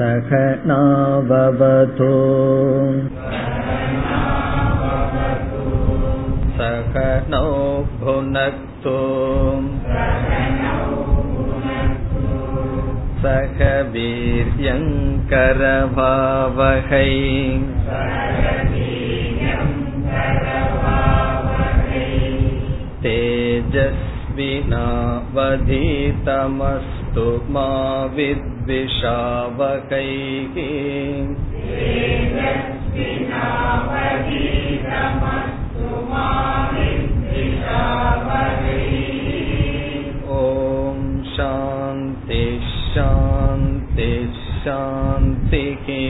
சகநா பவது சகநோ புனக்து சக வீர்யங் கரவாவஹை தேஜஸ்வினாவதீதமஸ்து மா வித்விஷாவகைஹ ஓம் சாந்தி சாந்தி சாந்திஹி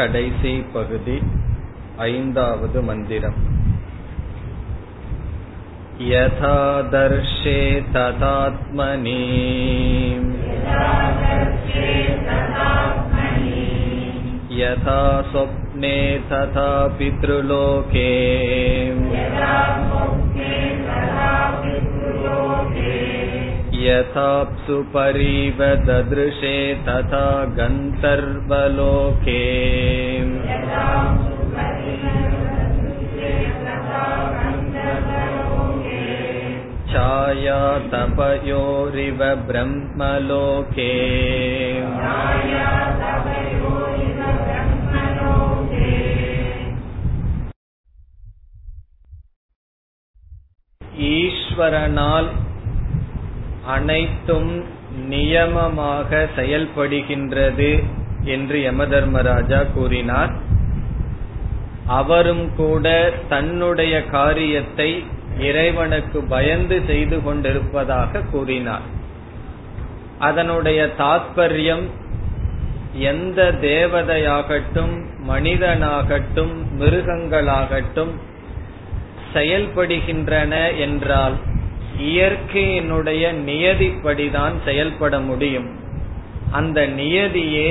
கடைசி பகுதி ஐந்தாவது மந்திரம். யதா தர்ஷே ததாத்மனி யதா ஸ்வப்னே ததா பித்ருலோகே யதாப்சு பரீவ தத்ருஷே ததா கந்தர்வலோகே சாயா தபயோரிவ பிரம்மலோகே ஈஸ்வரனால் அனைத்தும் நியமமாக செயல்படுகின்றது என்று யமதர்மராஜா கூறினார். அவரும் கூட தன்னுடைய காரியத்தை இறைவனுக்கு பயந்து செய்து கொண்டிருப்பதாக கூறினார். அதனுடைய தாற்பயம் எந்த தேவதையாகட்டும் மனிதனாகட்டும் மிருகங்களாகட்டும் செயல்படுகின்றன என்றால் இயற்கையினுடைய நியதிப்படிதான் செயல்பட முடியும். அந்த நியதியே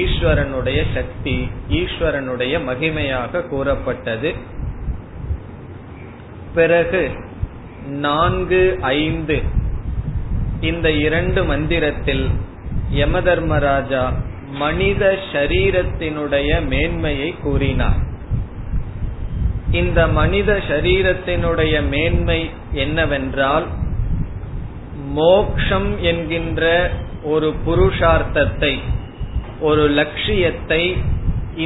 ஈஸ்வரனுடைய சக்தி, ஈஸ்வரனுடைய மகிமையாக கூறப்பட்டது. பிறகு 4, 5 இந்த இரண்டு மந்திரத்தில் யமதர்மராஜா மனித சரீரத்தினுடைய மேன்மையை கூறினார். இந்த மனித சரீரத்தினுடைய மேன்மை என்னவென்றால், மோக்ஷம் என்கின்ற ஒரு புருஷார்த்தத்தை, ஒரு லட்சியத்தை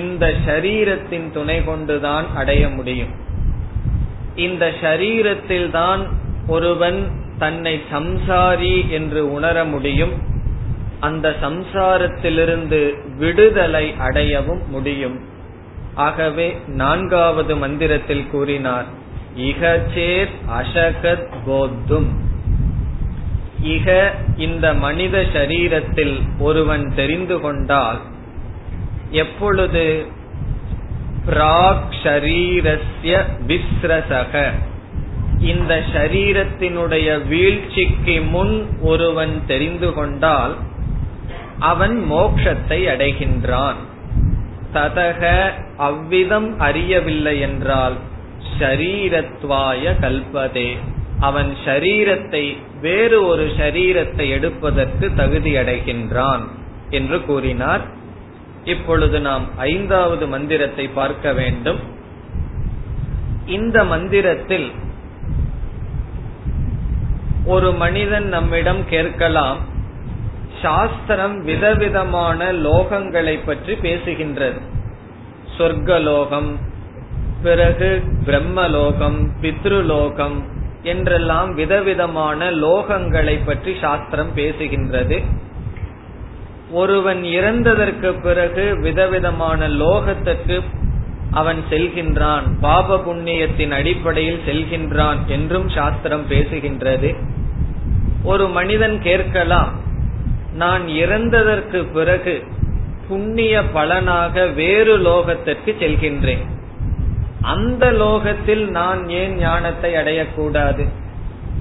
இந்த சரீரத்தின் துணை கொண்டுதான் அடைய முடியும். இந்த சரீரத்தில் தான் ஒருவன் தன்னை சம்சாரி என்று உணர முடியும். அந்த சம்சாரத்திலிருந்து விடுதலை அடையவும் முடியும். ஆகவே 4வது மந்திரத்தில் கூறினார், இகச்சேத் அசகத் போத்தும். இக இந்த மனித சரீரத்தில் ஒருவன் தெரிந்து கொண்டால், எப்பொழுது பிராக் ஷரீரஸ்ய விஸ்ரசக, இந்த சரீரத்தினுடைய வீழ்ச்சிக்கு முன் ஒருவன் தெரிந்து கொண்டால் அவன் மோட்சத்தை அடைகின்றான். ததக அவ்விதம் அறியவில்லை என்றால் ஷரீரத்வாய கல்பதே, அவன் ஷரீரத்தை வேறு ஒரு ஷரீரத்தை எடுப்பதற்கு தகுதி அடைகின்றான் என்று கூறினார். இப்பொழுது நாம் 5வது மந்திரத்தை பார்க்க வேண்டும். இந்த மந்திரத்தில் ஒரு மனிதன் நம்மிடம் கேட்கலாம், சாஸ்திரம் விதவிதமான லோகங்களை பற்றி பேசுகின்றது. சொர்க்கலோகம், பிறகு பிரம்மலோகம், பித்ருலோகம் என்றெல்லாம் விதவிதமான லோகங்களை பற்றி சாஸ்திரம் பேசுகின்றது. ஒருவன் இறந்ததற்கு பிறகு விதவிதமான லோகத்திற்கு அவன் செல்கின்றான், பாப புண்ணியத்தின் அடிப்படையில் செல்கின்றான் என்றும் சாஸ்திரம் பேசுகின்றது. ஒரு மனிதன் கேட்கலாம், நான் இறந்ததற்கு பிறகு புண்ணிய பலனாக வேறு லோகத்திற்கு செல்கின்றேன், அந்த லோகத்தில் நான் ஏன் ஞானத்தை அடையக்கூடாது?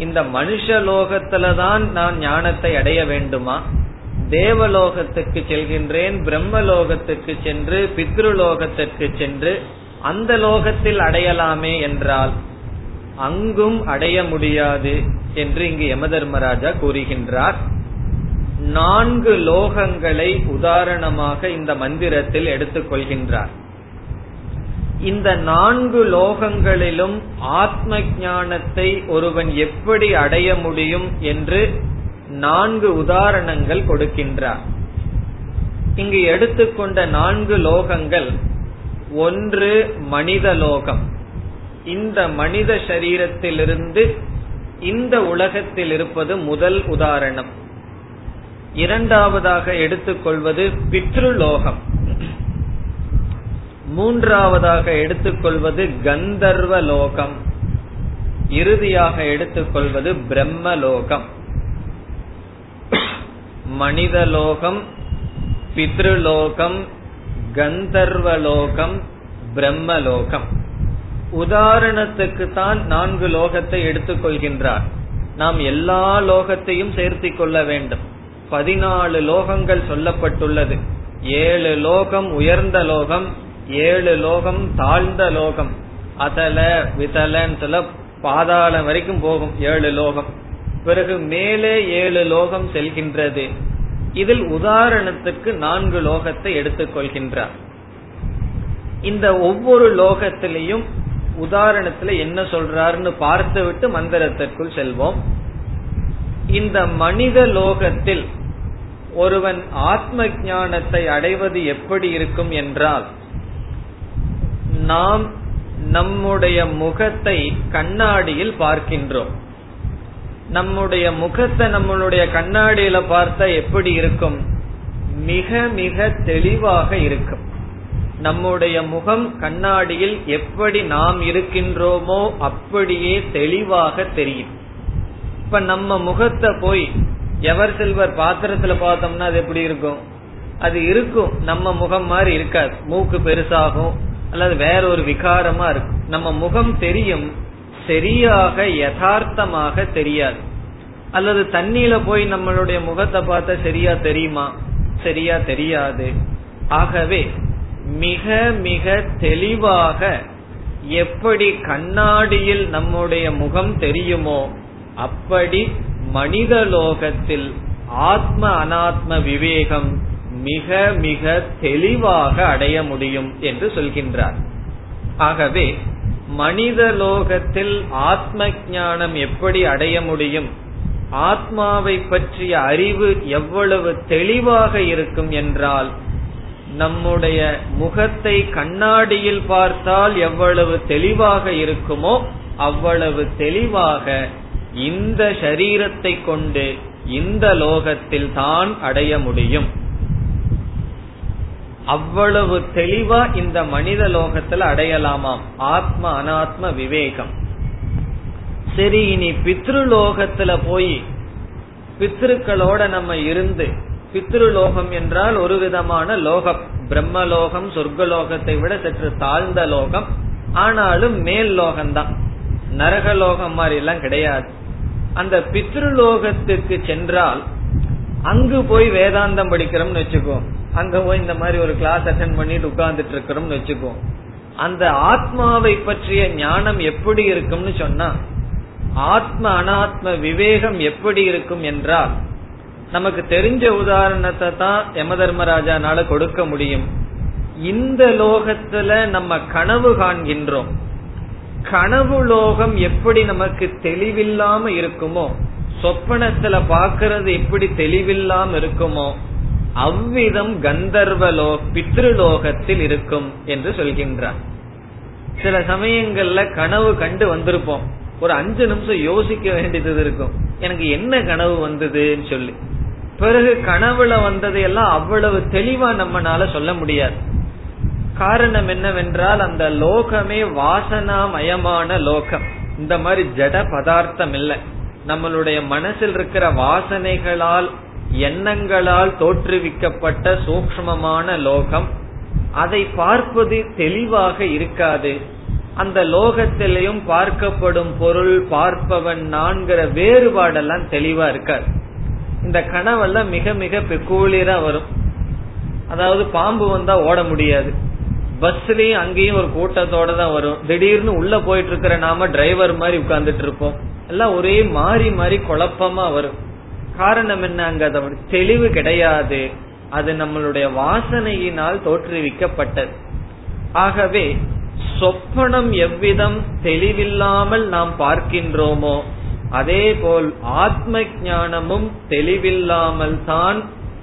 இந்த மனுஷ லோகத்தில்தான் நான் ஞானத்தை அடைய வேண்டுமா? தேவலோகத்துக்கு செல்கின்றேன், பிரம்மலோகத்துக்கு சென்று பித்ருலோகத்திற்கு சென்று அந்த லோகத்தில் அடையலாமே என்றால் அங்கும் அடைய முடியாது என்று இங்கு யமதர்மராஜா கூறுகின்றார். 4 லோகங்களை உதாரணமாக இந்த மந்திரத்தில் எடுத்துக்கொள்கின்றார். இந்த 4 லோகங்களிலும் ஆத்ம ஞானத்தை ஒருவன் எப்படி அடைய முடியும் என்று 4 உதாரணங்கள் கொடுக்கின்றார். இங்கு எடுத்துக்கொண்ட 4 லோகங்கள், ஒன்று மனித லோகம். இந்த மனித சரீரத்திலிருந்து இந்த உலகத்தில் இருப்பது முதல் உதாரணம். இரண்டாவதாக எடுத்துக்கொள்வது பித்ருலோகம். மூன்றாவதாக எடுத்துக்கொள்வது கந்தர்வ லோகம். இறுதியாக எடுத்துக்கொள்வது பிரம்மலோகம். மனிதலோகம், பித்ருலோகம், கந்தர்வலோகம், பிரம்மலோகம். உதாரணத்துக்கு தான் 4 லோகத்தை எடுத்துக்கொள்கின்றார். நாம் எல்லா லோகத்தையும் சேர்த்து கொள்ள வேண்டும். 14 லோகங்கள் சொல்லப்பட்டுள்ளது. 7 லோகம் உயர்ந்த லோகம், 7 லோகம் தாழ்ந்த லோகம். அதல விதலன்னு சொல்ல பாதாளம் வரைக்கும் போகும் 7 லோகம். பிறகு மேலே 7 லோகம் செல்கின்றது. இதில் உதாரணத்துக்கு 4 லோகத்தை எடுத்துக்கொள்கின்றார். இந்த ஒவ்வொரு லோகத்திலையும் உதாரணத்துல என்ன சொல்றாருன்னு பார்த்துவிட்டு மந்திரத்திற்குள் செல்வோம். இந்த மனித லோகத்தில் ஒருவன் ஆத்ம ஞானத்தை அடைவது எப்படி இருக்கும் என்றால், நாம் நம்முடைய முகத்தை கண்ணாடியில் பார்க்கின்றோம். நம்முடைய முகத்தை நம்மளுடைய கண்ணாடியில பார்த்தா எப்படி இருக்கும்? மிக மிக தெளிவாக இருக்கும். நம்முடைய முகம் கண்ணாடியில் எப்படி நாம் இருக்கின்றோமோ அப்படியே தெளிவாக தெரியும். இப்ப நம்ம முகத்தை போய் எவர் சில்வர் பாத்திரத்துல பார்த்தோம்னா அது எப்படி இருக்கும்? அது இருக்கும், நம்ம முகம் மாதிரி இருக்காது. மூக்கு பெருசாகும் அல்லது வேற ஒரு விகாரமா இருக்கும். நம்ம முகம் தெரியும், சரியாக யதார்த்தமாக தெரியாது. அல்லது தண்ணியில போய் நம்மளுடைய முகத்தை பார்த்தா சரியா தெரியுமா? சரியா தெரியாது. ஆகவே மிக மிக தெளிவாக எப்படி கண்ணாடியில் நம்முடைய முகம் தெரியுமோ அப்படி மனித லோகத்தில் ஆத்ம அனாத்ம விவேகம் மிக மிக தெளிவாக அடைய முடியும் என்று சொல்கின்றார். ஆகவே மனித லோகத்தில் ஆத்ம ஞானம் எப்படி அடைய முடியும், ஆத்மாவை பற்றிய அறிவு எவ்வளவு தெளிவாக இருக்கும் என்றால், நம்முடைய முகத்தை கண்ணாடியில் பார்த்தால் எவ்வளவு தெளிவாக இருக்குமோ அவ்வளவு தெளிவாக இந்த சரீரத்தை கொண்டு இந்த லோகத்தில் தான் அடைய முடியும். அவ்வளவு தெளிவா இந்த மனித லோகத்துல அடையலாமாம் ஆத்ம அனாத்ம விவேகம். சரி, இனி பித்ருலோகத்துல போய் பித்ருக்களோட நம்ம இருந்து, பித்ருலோகம் என்றால் ஒரு விதமான லோகம், பிரம்மலோகம் சொர்க்கலோகத்தை விட சற்று தாழ்ந்த லோகம், ஆனாலும் மேல் லோகம்தான், நரகலோகம் மாதிரி எல்லாம் கிடையாது. அந்த பித்ருலோகத்துக்கு சென்றால் அங்கு போய் வேதாந்தம் படிக்கிறோம்னு வச்சுக்கோ, அங்க போய் இந்த மாதிரி ஒரு கிளாஸ் அட்டெண்ட் பண்ணிட்டு உட்கார்ந்துட்டு இருக்கிறோம்னு வச்சுக்கோ, அந்த ஆத்மாவை பற்றிய ஞானம் எப்படி இருக்கும்னு சொன்னா, ஆத்ம அனாத்ம விவேகம் எப்படி இருக்கும் என்றால், நமக்கு தெரிஞ்ச உதாரணத்தை தான் யம தர்மராஜானால கொடுக்க முடியும். இந்த லோகத்துல நம்ம கனவு காண்கின்றோம். கனவு லோகம் எப்படி நமக்கு தெளிவில்லாம இருக்குமோ, சொப்பனத்துல பாக்குறது எப்படி தெளிவில்லாம இருக்குமோ, அவ்விதம் கந்தர்வலோ பித்ருலோகத்தில் இருக்கும் என்று சொல்கின்றார். சில சமயங்கள்ல கனவு கண்டு வந்திருப்போம், ஒரு 5 நிமிஷம் யோசிக்க வேண்டியது இருக்கும், எனக்கு என்ன கனவு வந்ததுன்னு சொல்லி. பிறகு கனவுல வந்ததையெல்லாம் அவ்வளவு தெளிவா நம்மனால சொல்ல முடியாது. காரணம் என்னவென்றால், அந்த லோகமே வாசனாமயமான லோகம். இந்த மாதிரி ஜட பதார்த்தம் இல்லை. நம்மளுடைய மனசில் இருக்கிற வாசனைகளால் எண்ணங்களால் தோற்றுவிக்கப்பட்ட சூக்ஷ்மமான லோகம். அதை பார்ப்பது தெளிவாக இருக்காது. அந்த லோகத்திலையும் பார்க்கப்படும் பொருள், பார்ப்பவன் நான்கிற வேறுபாடெல்லாம் தெளிவா இருக்காது. இந்த கனவெல்லாம் மிக மிக பெக்கூலியரா வரும். அதாவது பாம்பு வந்தா ஓட முடியாது, பஸ்லயும் அங்கேயும் ஒரு கூட்டத்தோட தான் வரும். திடீர்னு உள்ள போயிட்டு இருக்கிற நாம டிரைவர் மாதிரி உட்கார்ந்துட்டு இருப்போம். எல்லாம் ஒரே மாறி மாறி குழப்பமா வரும். காரணம் என்ன, அங்க அத தெளிவு கிடையாது. அது நம்மளுடைய வாசனையினால் தோற்றுவிக்கப்பட்டது. ஆகவே சொப்பனம் எவ்விதம் தெளிவில்லாமல் நாம் பார்க்கின்றோமோ அதே போல் ஆத்ம ஞானமும் தெளிவில்லாமல் தான்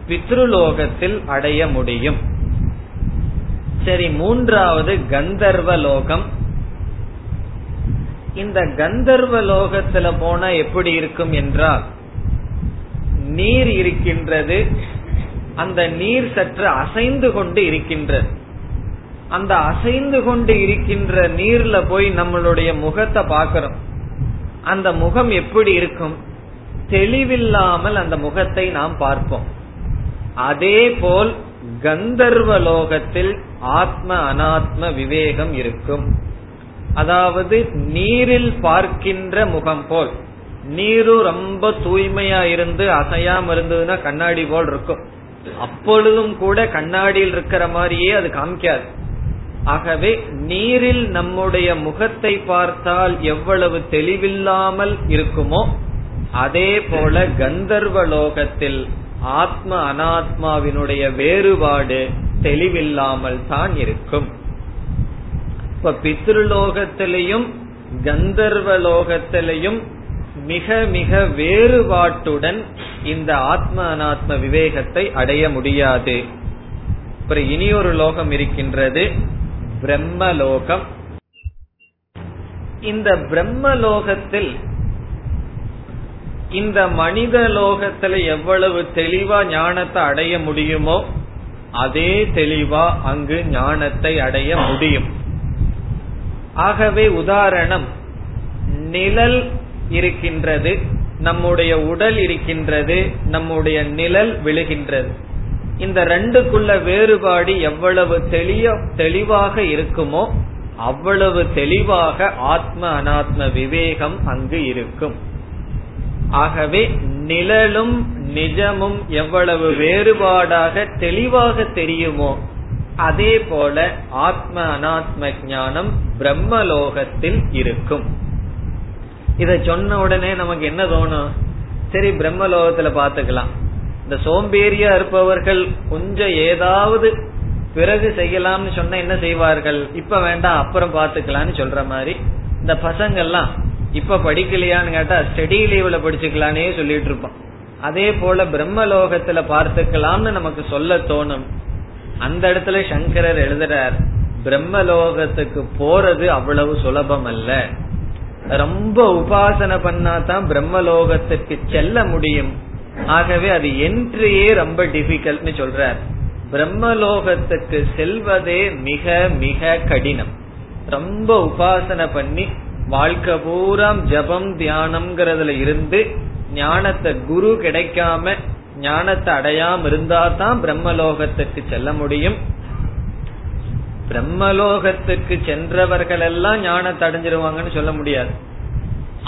பித்ருலோகத்தில் அடைய முடியும். சரி, மூன்றாவது கந்தர்வலோகம். இந்த கந்தர்வலோகத்துல போனா எப்படி இருக்கும் என்றால், நீர் இருக்கின்றது, அந்த நீர் சற்று அசைந்து கொண்டு இருக்கின்றது. அந்த அசைந்து கொண்டு இருக்கின்ற நீர்ல போய் நம்மளுடைய முகத்தை பார்க்கிறோம். அந்த முகம் எப்படி இருக்கும், தெளிவில்லாமல் அந்த முகத்தை நாம் பார்ப்போம். அதே போல் கந்தர்வலோகத்தில் ஆத்ம அனாத்ம விவேகம் இருக்கும். அதாவது நீரில் பார்க்கின்ற முகம் போல், நீரும் ரொம்ப தூய்மையா இருந்து அசையாம இருந்ததுன்னா கண்ணாடி போல் இருக்கும். அப்பொழுதும் கூட கண்ணாடியில் இருக்கிற மாதிரியே அது காமிக்காது. ஆகவே நீரில் நம்முடைய முகத்தை பார்த்தால் எவ்வளவு தெளிவில்லாமல் இருக்குமோ அதே போல கந்தர்வலோகத்தில் ஆத்ம அனாத்மாவினுடைய வேறுபாடு தெளிவில்லாமல் தான் இருக்கும். இப்ப பித்ருலோகத்திலையும் கந்தர்வலோகத்திலையும் மிக மிக வேறுபாட்டுடன் இந்த ஆத்ம அனாத்ம விவேகத்தை அடைய முடியாது. இனி ஒரு லோகம் இருக்கின்றது, பிரம்மலோகம். இந்த பிரம்மலோகத்தில் இந்த மனித லோகத்துல எவ்வளவு தெளிவா ஞானத்தை அடைய முடியுமோ அதே தெளிவா அங்கு ஞானத்தை அடைய முடியும். ஆகவே உதாரணம், நிழல் இருக்கின்றது, நம்முடைய உடல் இருக்கின்றது, நம்முடைய நிழல் விழுகின்றது. இந்த ரெண்டுக்குள்ள வேறுபாடு எவ்வளவு தெளிவாக இருக்குமோ அவ்வளவு தெளிவாக ஆத்ம அனாத்ம விவேகம் அங்கு இருக்கும். ஆகவே நிழலும் நிஜமும் எவ்வளவு வேறுபாடாக தெளிவாக தெரியுமோ அதே போல ஆத்ம அனாத்ம ஞானம் பிரம்மலோகத்தில் இருக்கும். இத சொன்ன உடனே நமக்கு என்ன தோணும், சரி பிரம்மலோகத்துல பாத்துக்கலாம், இந்த சோம்பேறியா இருப்பவர்கள் கொஞ்சம் ஏதாவது பிறகு செய்யலாம்னு சொன்னா என்ன செய்வார்கள், இப்ப வேண்டாம் அப்புறம் பாத்துக்கலாம்னு சொல்ற மாதிரி. இந்த பசங்கள்லாம் இப்ப படிக்கலையான்னு கேட்டா ஸ்டடி லீவ்ல படிச்சுக்கலானே சொல்லிட்டு இருப்பான். அதே போல பிரம்மலோகத்துல பார்த்துக்கலாம்னு நமக்கு சொல்ல தோணும். அந்த இடத்துல சங்கரர் எழுதுறார், பிரம்மலோகத்துக்கு போறது அவ்வளவு சுலபம் அல்ல, ரொம்ப உபாசனை பண்ணாதான் பிரம்மலோகத்துக்கு செல்ல முடியும். ஆகவே அது என்ட்ரியே ரொம்ப டிஃபிகல்ட்னு சொல்றார். பிரம்மலோகத்துக்கு செல்வதே மிக மிக கடினம். ரொம்ப உபாசனை பண்ணி வாழ்க்கை பூரா ஜபம் தியானம்ங்கிறதுல இருந்து ஞானத்தை குரு கிடைக்காம ஞானத்தை அடையாம இருந்தாதான் பிரம்மலோகத்துக்கு செல்ல முடியும். பிரம்மலோகத்துக்கு சென்றவர்கள் எல்லாம் ஞானத்தை அடைஞ்சிருவாங்கன்னு சொல்ல முடியாது.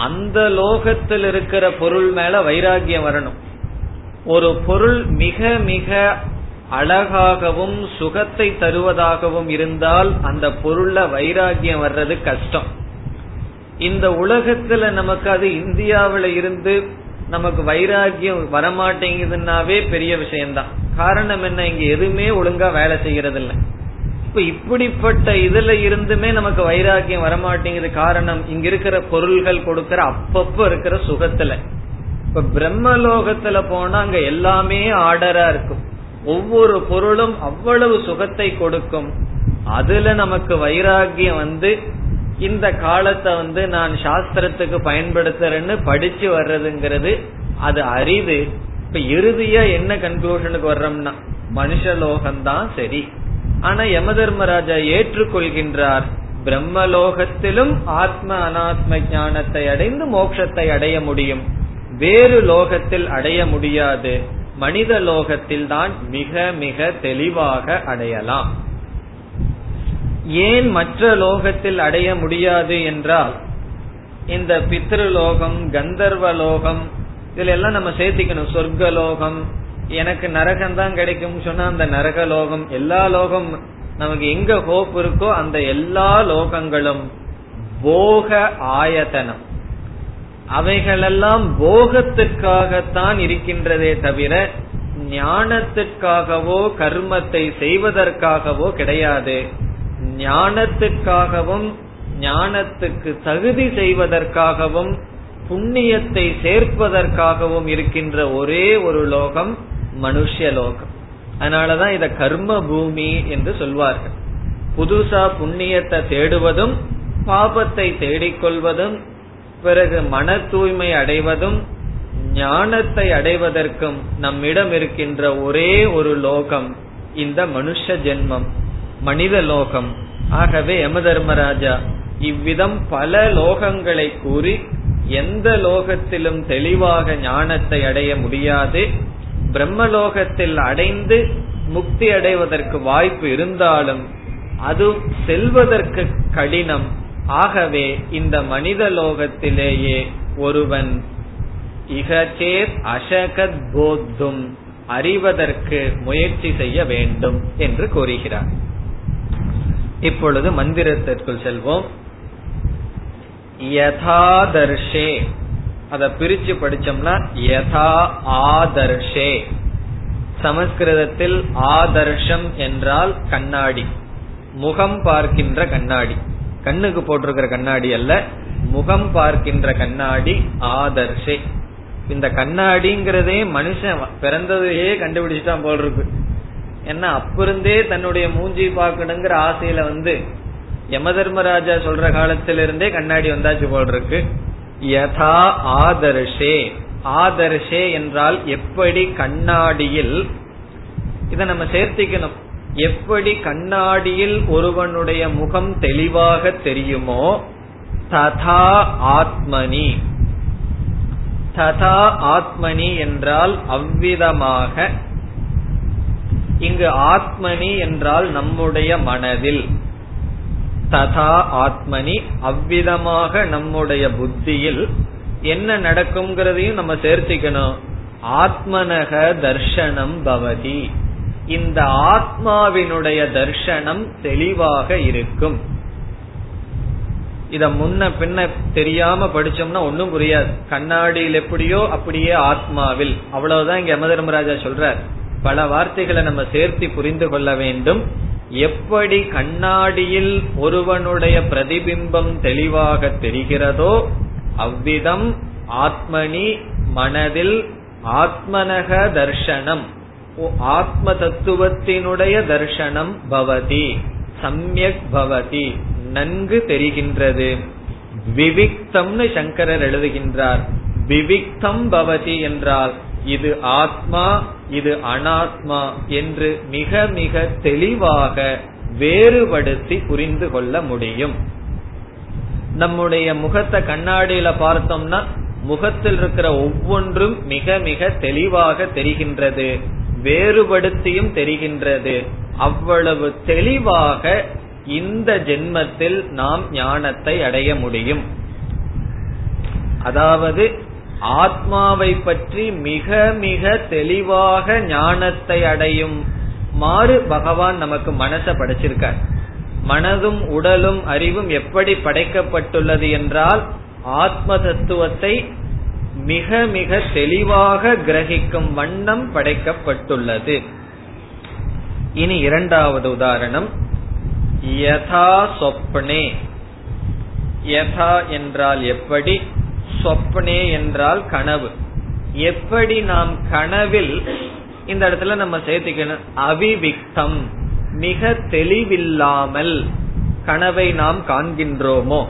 அந்த லோகத்தில் இருக்கிற பொருள் மேல வைராகியம் வரணும். ஒரு பொருள் மிக மிக அழகாகவும் சுகத்தை தருவதாகவும் இருந்தால் அந்த பொருள்ல வைராகியம் வர்றது கஷ்டம். இந்த உலகத்துல நமக்கு அது இந்தியாவில இருந்து நமக்கு வைராகியம் வரமாட்டேங்குதுன்னாவே பெரிய விஷயம்தான். காரணம் என்ன, இங்க எதுவுமே ஒழுங்கா வேலை செய்யறது இல்லை. இப்ப இப்படிப்பட்ட இதுல இருந்துமே நமக்கு வைராகியம் வரமாட்டேங்குது. காரணம், இங்க இருக்கிற பொருள்கள் கொடுக்கிற அப்பப்ப இருக்கிற சுகத்துல. இப்ப பிரம்மலோகத்துல போனா அங்க எல்லாமே ஆர்டரா இருக்கும், ஒவ்வொரு பொருளும் அவ்வளவு சுகத்தை கொடுக்கும். அதுல நமக்கு வைராகியம் வந்து இந்த காலத்தை வந்து நான் சாஸ்திரத்துக்கு பயன்படுத்துறேன்னு படிச்சு வர்றதுங்கிறது அது அரிது. இப்ப இறுதியா என்ன கன்க்ளூஷனுக்கு வர்றோம்னா மனுஷலோகம்தான் சரி. ஆனா யமதர்மராஜா ஏற்றுக்கொள்கின்றார், பிரம்மலோகத்திலும் ஆத்ம அனாத்ம ஞானத்தை அடைந்து மோட்சத்தை அடைய முடியும், வேறு லோகத்தில் அடைய முடியாது, மனித லோகத்தில் தான் மிக மிக தெளிவாக அடையலாம். ஏன் மற்ற லோகத்தில் அடைய முடியாது என்றால், இந்த பித்ருலோகம் கந்தர்வலோகம் இதுல எல்லாம் நம்ம சேர்த்திக்கணும். சொர்க்கலோகம், எனக்கு நரகம் தான் கிடைக்கும் சொன்னா அந்த நரகலோகம், எல்லா லோகம் நமக்கு எங்க ஹோப் இருக்கோ அந்த எல்லா லோகங்களும் போக ஆயத்தனம், அவைகளெல்லாம் போகத்துக்காகத்தான் இருக்கின்றதே தவிர ஞானத்துக்காகவோ கர்மத்தை செய்வதற்காகவோ கிடையாது. ஞானத்துக்காகவும் ஞானத்துக்கு தகுதி செய்வதற்காகவும் புண்ணியத்தை சேர்ப்பதற்காகவும் இருக்கின்ற ஒரே ஒரு லோகம் மனுஷலோகம். அதனாலதான் இத கர்ம பூமி என்று சொல்வார்கள். புதுசா புண்ணியத்தை தேடுவதும் பாபத்தை தேடிக்கொள்வதும் பிறகு மன தூய்மை அடைவதும் ஞானத்தை அடைவதற்கும் நம்மிடம் இருக்கின்ற ஒரே ஒரு லோகம் இந்த மனுஷ ஜென்மம், மனித லோகம். ஆகவே யம தர்மராஜா இவ்விதம் பல லோகங்களை கூறி எந்த லோகத்திலும் தெளிவாக ஞானத்தை அடைய முடியாது. பிரம்மலோகத்தில் அடைந்து முக்தி அடைவதற்கு வாய்ப்பு இருந்தாலும் அது செல்வதற்கு கடினம். ஆகவே இந்த மனித லோகத்திலேயே ஒருவன் இகச்சேத் அசகத் போத்தும் அறிவதற்கு முயற்சி செய்ய வேண்டும் என்று கூறுகிறார். இப்பொழுது மந்திரத்திற்குள் செல்வோம். யதாதர்ஷே, அத பிரிச்சு படிச்சோம்னா யதா ஆதர்ஷே. சமஸ்கிருதத்தில் ஆதர்ஷம் என்றால் கண்ணாடி, முகம் பார்க்கின்ற கண்ணாடி, கண்ணுக்கு போட்டிருக்கிற கண்ணாடி அல்ல, முகம் பார்க்கின்ற கண்ணாடி ஆதர்ஷே. இந்த கண்ணாடிங்கிறதே மனுஷன் பிறந்ததையே கண்டுபிடிச்சுட்டான் போல் இருக்கு. ஏன்னா அப்பிருந்தே தன்னுடைய மூஞ்சி பார்க்கணுங்கிற ஆசையில வந்து யம தர்மராஜா சொல்ற காலத்திலிருந்தே கண்ணாடி வந்தாச்சு போல் இருக்கு. யதா ஆதர்ஷே, ஆதர்ஷே என்றால் எப்படி கண்ணாடியில், இத நம்ம சேர்த்திக்கணும், எப்படி கண்ணாடியில் ஒருவனுடைய முகம் தெளிவாக தெரியுமோ ததா ஆத்மனி. ததா ஆத்மனி என்றால் அவ்விதமாக. இங்கு ஆத்மனி என்றால் நம்முடைய மனதில், ததா ஆத்மனி அவ்விதமாக நம்முடைய புத்தியில் என்ன நடக்கும்ங்கிறதையும் நம்ம சேர்த்திக்கணும். ஆத்மனக தர்ஷனம் பவதி, இந்த ஆத்மாவினுடைய தர்ஷனம் தெளிவாக இருக்கும். இத முன்ன பின்ன தெரியாம படிச்சோம்னா ஒன்னும் புரியாது. கண்ணாடியில் எப்படியோ அப்படியே ஆத்மாவில், அவ்வளவுதான் இங்க யம தர்மராஜா சொல்றார். பல வார்த்தைகளை நம்ம சேர்த்து புரிந்து கொள்ள வேண்டும். எப்படி கண்ணாடியில் ஒருவனுடைய பிரதிபிம்பம் தெளிவாக தெரிகிறதோ அவ்விதம் ஆத்மனி மனதில் ஆத்மனக தர்ஷனம், ஆத்ம தத்துவத்தினுடைய தர்ஷனம் பவதி, சம்யக் பவதி, நன்கு தெரிகின்றது. விவிக்தம்னு சங்கரர் எழுதுகின்றார். விவிக்தம் பவதி என்றால் இது ஆத்மா இது அனாத்மா என்று மிக மிக தெளிவாக வேறுபடுத்தி புரிந்து கொள்ள முடியும். நம்முடைய முகத்தை கண்ணாடியில பார்த்தோம்னா முகத்தில் இருக்கிற ஒவ்வொன்றும் மிக மிக தெளிவாக தெரிகின்றது, வேறுபடுத்தியும் தெரிகின்றது. அவ்வளவு தெளிவாக இந்த ஜென்மத்தில் நாம் ஞானத்தை அடைய முடியும். அதாவது ஆத்மாவை பற்றி மிக மிக தெளிவாக ஞானத்தை அடையும் மாறு பகவான் நமக்கு மனசை படைச்சிருக்கார். மனதும் உடலும் அறிவும் எப்படி படைக்கப்பட்டுள்ளது என்றால் ஆத்ம தத்துவத்தை மிக மிக தெளிவாக கிரகிக்கும் வண்ணம் படைக்கப்பட்டுள்ளது. இனி இரண்டாவது உதாரணம். யதா சொப்னே, யதா என்றால் எப்படி, சொப்னே என்றால் கனவு. எப்படி நாம் கனவில், இந்த இடத்துல நம்ம சேர்த்துக்கணும் அவிவிக்தம், மிக தெளிவில்லாமல் கனவை நாம் காண்கின்றோமோ,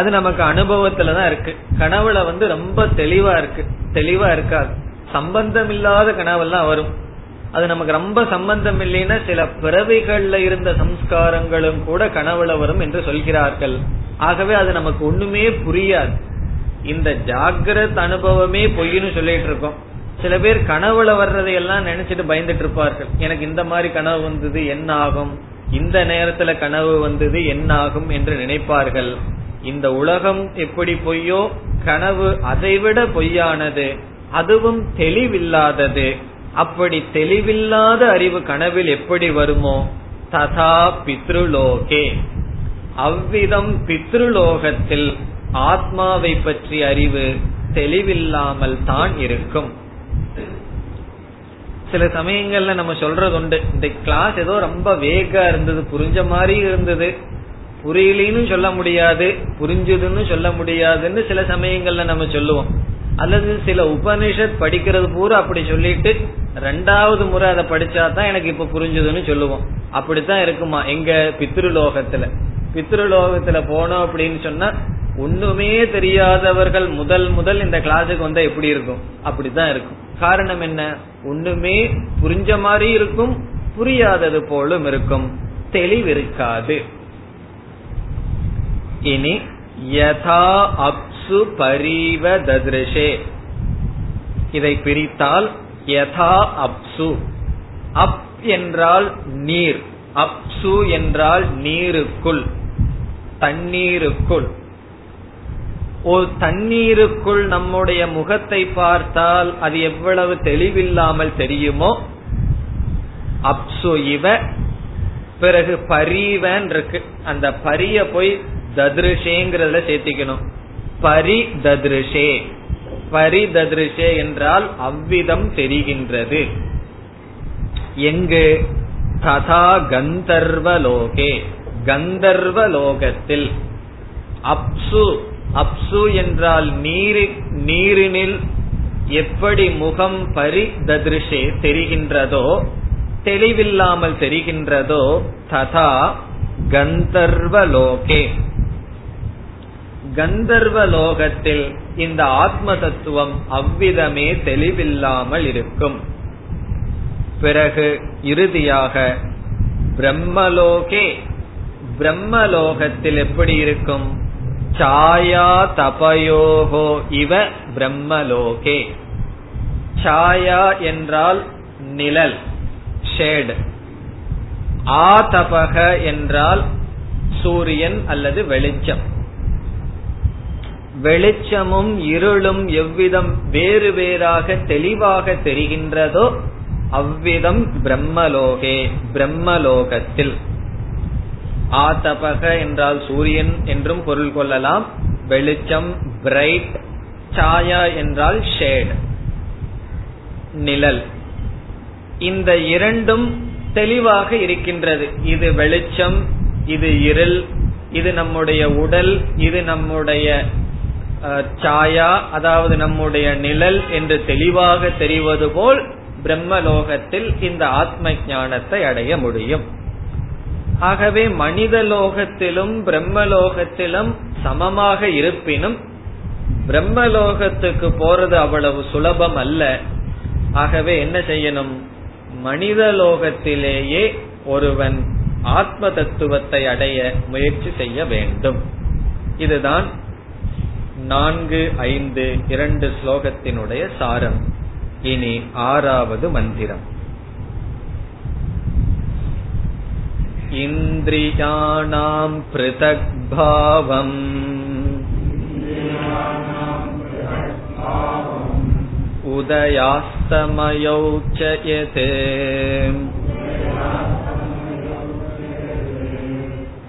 அது நமக்கு அனுபவத்துலதான் இருக்கு. கனவுல வந்து ரொம்ப தெளிவா இருக்கு, தெளிவா இருக்காது, சம்பந்தம் இல்லாத கனவெல்லாம் வரும். அது நமக்கு ரொம்ப சம்பந்தம் இல்லைன்னா சில பிறவிகள்ல இருந்த சம்ஸ்காரங்களும் கூட கனவுல வரும் என்று சொல்கிறார்கள். ஆகவே அது நமக்கு ஒண்ணுமே புரியாது. இந்த ஜாகிரத் அனுபவமே பொய்னு சொல்லிட்டு இருக்கோம். சில பேர் கனவுல வர்றதையெல்லாம் நினைச்சிட்டு பயந்துட்டு இருப்பார்கள். எனக்கு இந்த மாதிரி கனவு வந்தது என்ன ஆகும், இந்த நேரத்துல கனவு வந்தது என்ன ஆகும் என்று நினைப்பார்கள். இந்த உலகம் எப்படி பொய்யோ கனவு அதைவிட பொய்யானது, அதுவும் தெளிவில்லாதது. அப்படி தெளிவில்லாத அறிவு கனவில் எப்படி வருமோ, ததா பித்ருலோகே அவ்விதம் பித்ருலோகத்தில் ஆத்மாவை பற்றி அறிவு தெளிவில்லாமல் தான் இருக்கும். சில சமயங்கள்ல நம்ம சொல்றது உண்டு, இந்த கிளாஸ் ஏதோ ரொம்ப வேகா இருந்தது, புரிஞ்ச மாதிரி இருந்தது, புரியலன்னு சொல்ல முடியாது, புரிஞ்சதுன்னு சொல்ல முடியாதுன்னு சில சமயங்கள்ல நம்ம சொல்லுவோம். அல்லது சில உபனிஷத் படிக்கிறது பூரா அப்படி சொல்லிட்டு ரெண்டாவது முறை அதை படிச்சாதான் எனக்கு இப்ப புரிஞ்சதுன்னு சொல்லுவோம். அப்படித்தான் இருக்குமா எங்க பித்ருலோகத்துல? பித்ருலோகத்துல போனோம் அப்படின்னு சொன்னா ஒண்ணுமே தெரியாதவர்கள் முதல் முதல் இந்த கிளாஸுக்கு வந்தா எப்படி இருக்கும்? அப்படித்தான் இருக்கும். காரணம் என்ன? ஒண்ணுமே புரிஞ்ச மாதிரி இருக்கும், புரியாதது போலும் இருக்கும், தெளிவிருக்காது. இனி யதா அப்சு பரிவ தத்ருஷே, இதை பிரித்தால் யதா அப்சு, அப் என்றால் நீர், அப்சு என்றால் நீருக்குள், தண்ணீருக்குள். ஒரு தண்ணீருக்குள் நம்முடைய முகத்தை பார்த்தால் அது எவ்வளவு தெளிவில்லாமல் தெரியுமோ, அப்சு இவ. பிறகு பரிவன் இருக்கு, அந்த பரிய போய் தத்ருஷேங்கிறதுல சேர்த்திக்கணும். பரி தத்ருஷே, பரி தத்ருஷே என்றால் அவ்விதம் தெரிகின்றது. எங்கு? ததா கந்தர்வலோகே, கந்தர்வலோகத்தில். அப்சு, அப்சு என்றால் நீரினில் எப்படி முகம் பரி தத்ருஷே தெரிகின்றதோ, தெளிவில்லாமல் தெரிகின்றதோ, ததா கந்தர்வலோகே, கந்தர்வலோகத்தில் இந்த ஆத்ம தத்துவம் அவ்விதமே தெளிவில்லாமல் இருக்கும். பிறகு இறுதியாக பிரம்மலோகே, பிரம்மலோகத்தில் எப்படி இருக்கும்? சாயா தபயோஹோ இவ பிரம்மலோகே. சாயா என்றால் நிழல், ஷேட். ஆதபக என்றால் சூரியன் அல்லது வெளிச்சம். வெளிச்சமும் இருளும் எவ்விதம் வேறு வேறாக தெளிவாக தெரிகின்றதோ அவ்விதம் பிரம்மலோகே, பிரம்மலோகத்தில். ஆதபக என்றால் சூரியன் என்றும் பொருள் கொள்ளலாம், வெளிச்சம் பிரைட். சாயா என்றால் ஷேட், நிழல். இந்த இரண்டும் தெளிவாக இருக்கின்றது. இது வெளிச்சம், இது இருள், இது நம்முடைய உடல், இது நம்முடைய சாயா, அதாவது நம்முடைய நிழல் என்று தெளிவாக தெரிவது போல் பிரம்மலோகத்தில் இந்த ஆத்ம ஞானத்தை அடைய முடியும். ஆகவே மனித லோகத்திலும் பிரம்மலோகத்திலும் சமமாக இருப்பினும் பிரம்மலோகத்துக்கு போறது அவ்வளவு சுலபம் அல்ல. ஆகவே என்ன செய்யணும்? மனித லோகத்திலேயே ஒருவன் ஆத்ம தத்துவத்தை அடைய முயற்சி செய்ய வேண்டும். இதுதான் 4, 5, 2 ஸ்லோகத்தினுடைய சாரம். இனி 6வது மந்திரம். இந்திரியாணாம் ப்ருதக் பாவம் உதயாஸ்தமயௌ ச யதே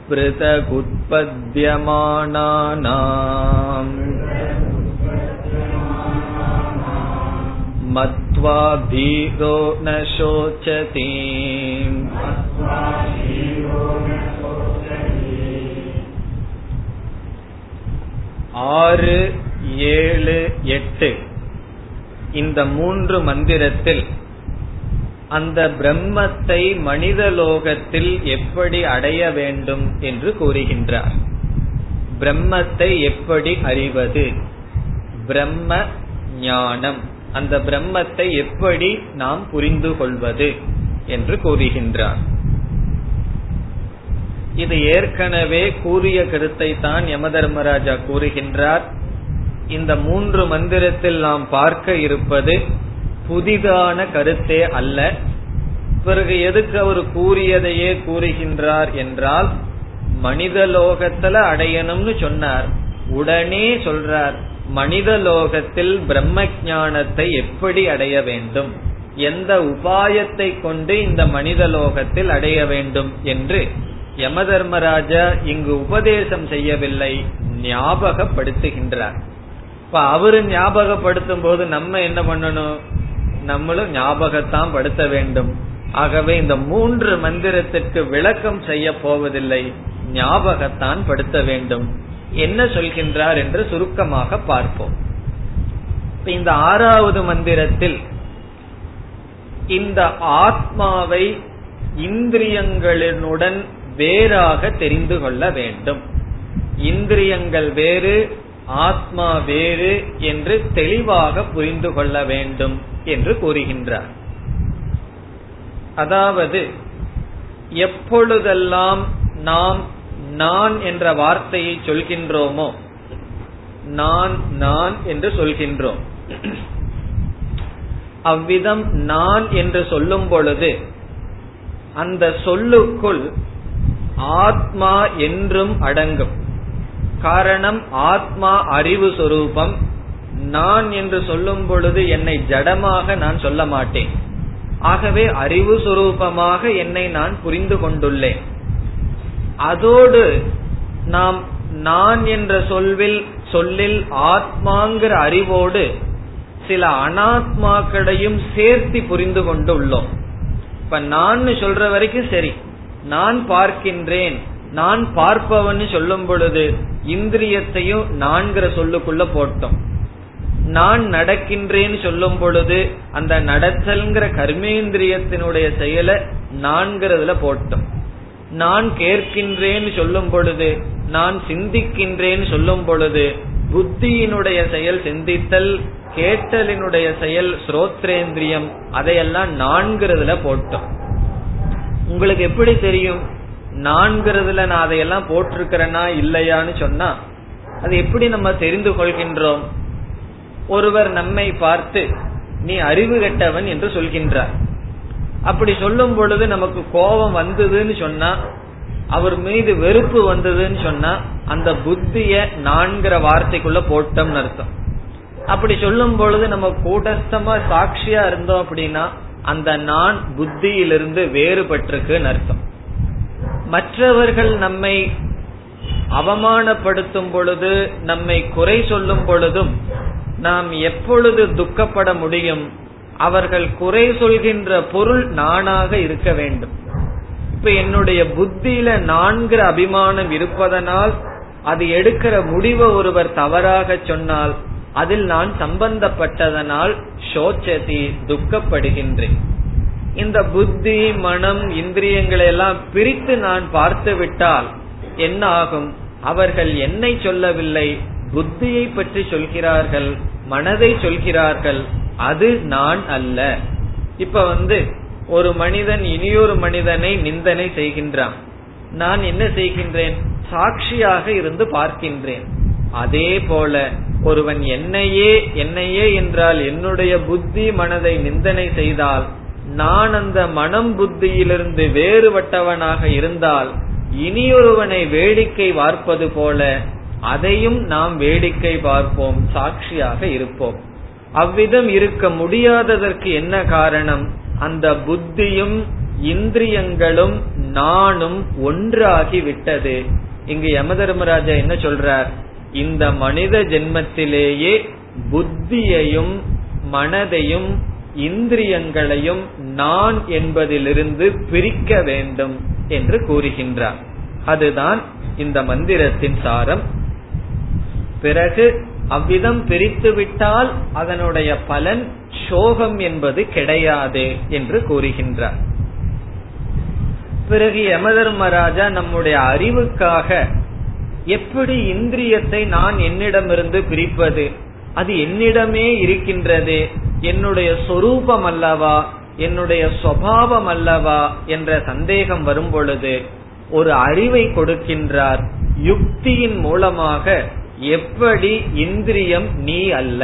ப்ருதக் உத்பத்யமானானாம் மத்வா தீரோ ந ஷோசதி. ஆறு, 7, 8 இந்த 3 மந்திரத்தில் அந்த பிரம்மத்தை மனித லோகத்தில் எப்படி அடைய வேண்டும் என்று கூறுகின்றார். பிரம்மத்தை எப்படி அறிவது? பிரம்ம ஞானம், அந்த பிரம்மத்தை எப்படி நாம் புரிந்து கொள்வது என்று கூறுகின்றார். இது ஏற்கனவே கூறிய கருத்தை தான் யம தர்மராஜா கூறுகின்றார். இந்த 3 மந்திரத்தில் நாம் பார்க்க இருப்பது புதிதான கருத்தே அல்ல. பிறகு எதுக்கு அவர் கூறியதையே கூறுகின்றார் என்றால், மனித லோகத்துல அடையணும்னு சொன்னார், உடனே சொல்றார் மனித லோகத்தில் பிரம்ம ஞானத்தை எப்படி அடைய வேண்டும், எந்த உபாயத்தை கொண்டு இந்த மனித லோகத்தில் அடைய வேண்டும் என்று யமதர்மராஜா இங்கு உபதேசம் செய்யவில்லை, ஞாபகப்படுத்துகின்றார். இப்ப அவரு ஞாபகப்படுத்தும் போது நம்ம என்ன பண்ணணும்? நம்மளும் ஞாபகத்தான் படுத்த வேண்டும். ஆகவே இந்த மூன்று மந்திரத்திற்கு விளக்கம் செய்ய போவதில்லை, ஞாபகத்தான் படுத்த வேண்டும். என்ன சொல்கின்றார் என்று சுருக்கமாக பார்ப்போம். இந்த ஆறாவது மந்திரத்தில் இந்த ஆத்மாவை இந்திரியங்களுடன் வேறாக தெரிந்து கொள்ள வேண்டும், இந்திரியங்கள் வேறு ஆத்மா வேறு என்று தெளிவாக புரிந்து கொள்ள வேண்டும் என்று கூறுகின்றார். அதாவது எப்பொழுதெல்லாம் நாம் நான் என்ற வார்த்தையை சொல்கின்றோமோ, நான் நான் என்று சொல்கின்றோம், அவ்விதம் நான் என்று சொல்லும் பொழுது அந்த சொல்லுக்குள் ஆத்மா என்றும் அடங்கும். காரணம், ஆத்மா அறிவு சொரூபம். நான் என்று சொல்லும் பொழுது என்னை ஜடமாக நான் சொல்ல மாட்டேன். ஆகவே அறிவு சொரூபமாக என்னை நான் புரிந்து கொண்டுள்ளேன். அதோடு நாம் நான் என்ற சொல்லில் ஆத்மாங்கிற அறிவோடு சில அனாத்மாக்களையும் சேர்த்து புரிந்து கொண்டு உள்ளோம். இப்ப நான் சொல்ற வரைக்கும் சரி, நான் பார்க்கின்றேன், நான் பார்ப்பவன் சொல்லும் பொழுது இந்திரியத்தையும் நான்கிற சொல்லுக்குள்ள போட்டோம். நான் நடக்கின்றேன்னு சொல்லும் பொழுது அந்த நடத்தல்ங்கிற கர்மேந்திரியத்தினுடைய செயலை நான்கிறதுல போட்டோம். நான் கேட்கின்றேன்னு சொல்லும் பொழுது, நான் சிந்திக்கின்றேன்னு சொல்லும் பொழுது புத்தியினுடைய செயல் சிந்தித்தல், கேட்டலினுடைய செயல் ஸ்ரோத்ரேந்திரியம், அதையெல்லாம் நான்கிறதுல போட்டோம். உங்களுக்கு எப்படி தெரியும் நான்கிறதுல நான் அதையெல்லாம் போட்டிருக்கிறேனா இல்லையான்னு சொன்னா அது எப்படி நம்ம தெரிந்து கொள்கின்றோம்? ஒருவர் நம்மை பார்த்து நீ அறிவு கெட்டவன் என்று சொல்கின்றார். அப்படி சொல்லும் பொழுது நமக்கு கோபம் வந்ததுன்னு சொன்னா, அவர் மீது வெறுப்பு வந்ததுன்னு சொன்னா, அந்த புத்திய நான்கிற வார்த்தைக்குள்ள போட்டம் அர்த்தம். அப்படி சொல்லும் பொழுது நம்ம கூடஸ்தமா சாட்சியா இருந்தோம் அப்படின்னா அந்த நான் புத்தியிலிருந்து வேறுபட்டிருக்குன்னு அர்த்தம். மற்றவர்கள் நம்மை அவமானப்படுத்தும் பொழுது, நம்மை குறை சொல்லும் பொழுதும் நாம் எப்பொழுது துக்கப்பட முடியும்? அவர்கள் குறை சொல்கின்ற பொருள் நானாக இருக்க வேண்டும். இப்ப என்னுடைய புத்தியில நான்கிற அபிமானம் இருப்பதனால் அது எடுக்கிற முடிவை ஒருவர் தவறாக சொன்னால் அதில் நான் சம்பந்தப்பட்டதனால் சோச்சதி துக்கப்படுகின்றேன். இந்த புத்தி, மனம், இந்திரியங்களை எல்லாம் பிரித்து நான் பார்த்து விட்டால் என்ன ஆகும்? அவர்கள் என்னை சொல்லவில்லை, புத்தியை பற்றி சொல்கிறார்கள், மனதை சொல்கிறார்கள், அது நான் அல்ல. இப்ப ஒரு மனிதன் இனியொரு மனிதனை நிந்தனை செய்கின்றான். நான் என்ன செய்கின்றேன்? சாட்சியாக இருந்து பார்க்கின்றேன். அதே போல ஒருவன் என்னையே என்றால் என்னுடைய புத்தி மனதை நிந்தனை செய்தால், நான் அந்த மனம் புத்தியிலிருந்து வேறுபட்டவனாக இருந்தால் இனியொருவனை வேடிக்கை பார்ப்பது போல அதையும் நாம் வேடிக்கை பார்ப்போம், சாட்சியாக இருப்போம். அவ்விதம் இருக்க முடியாததற்கு என்ன காரணம்? அந்த புத்தியும் இந்திரியங்களும் நானும் ஒன்றாகி விட்டது. இங்கு யமதர்மராஜா என்ன சொல்றார்? இந்த மனித ஜென்மத்திலேயே புத்தியையும் மனதையும் இந்திரியங்களையும் நான் என்பதிலிருந்து பிரிக்க வேண்டும் என்று கூறுகின்றார். அதுதான் இந்த மந்திரத்தின் சாரம். பிறகு அவ்விதம் பிரித்துவிட்டால் அதனுடைய பலன் சோகம் என்பது கிடையாது என்று கூறுகின்றார். பிறகு யமதர்மராஜா நம்முடைய அறிவுக்காக எப்படி இந்திரியத்தை நான் என்னிடமிருந்து பிரிப்பது? அது என்னிடமே இருக்கின்றது, என்னுடைய சொரூபம் அல்லவா, என்னுடைய சுபாவம் அல்லவா என்ற சந்தேகம் வரும் பொழுது ஒரு அறிவை கொடுக்கின்றார். யுக்தியின் மூலமாக எப்படி இந்திரியம் நீ அல்ல,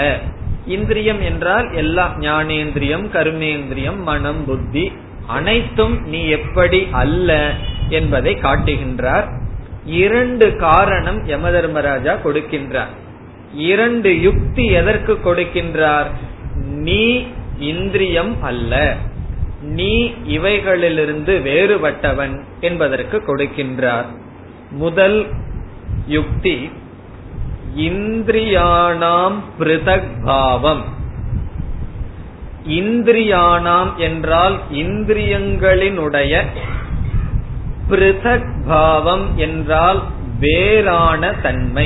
இந்திரியம் என்றால் எல்லா ஞானேந்திரியம், கர்மேந்திரியம், மனம், புத்தி அனைத்தும் நீ எப்படி அல்ல என்பதை காட்டுகின்றார். இரண்டு காரணம் யமதர்மராஜா கொடுக்கின்றார், இரண்டு யுக்தி எதற்கு கொடுக்கின்றார்? நீ இந்திரியம் அல்ல, நீ இவைகளிலிருந்து வேறுபட்டவன் என்பதற்கு கொடுக்கின்றார். முதல் யுக்தி இந்திரியாணாம் பிருதக் பாவம். இந்திரியாணாம் என்றால் இந்திரியங்களினுடைய, பிருதக் பாவம் என்றால் வேறான தன்மை.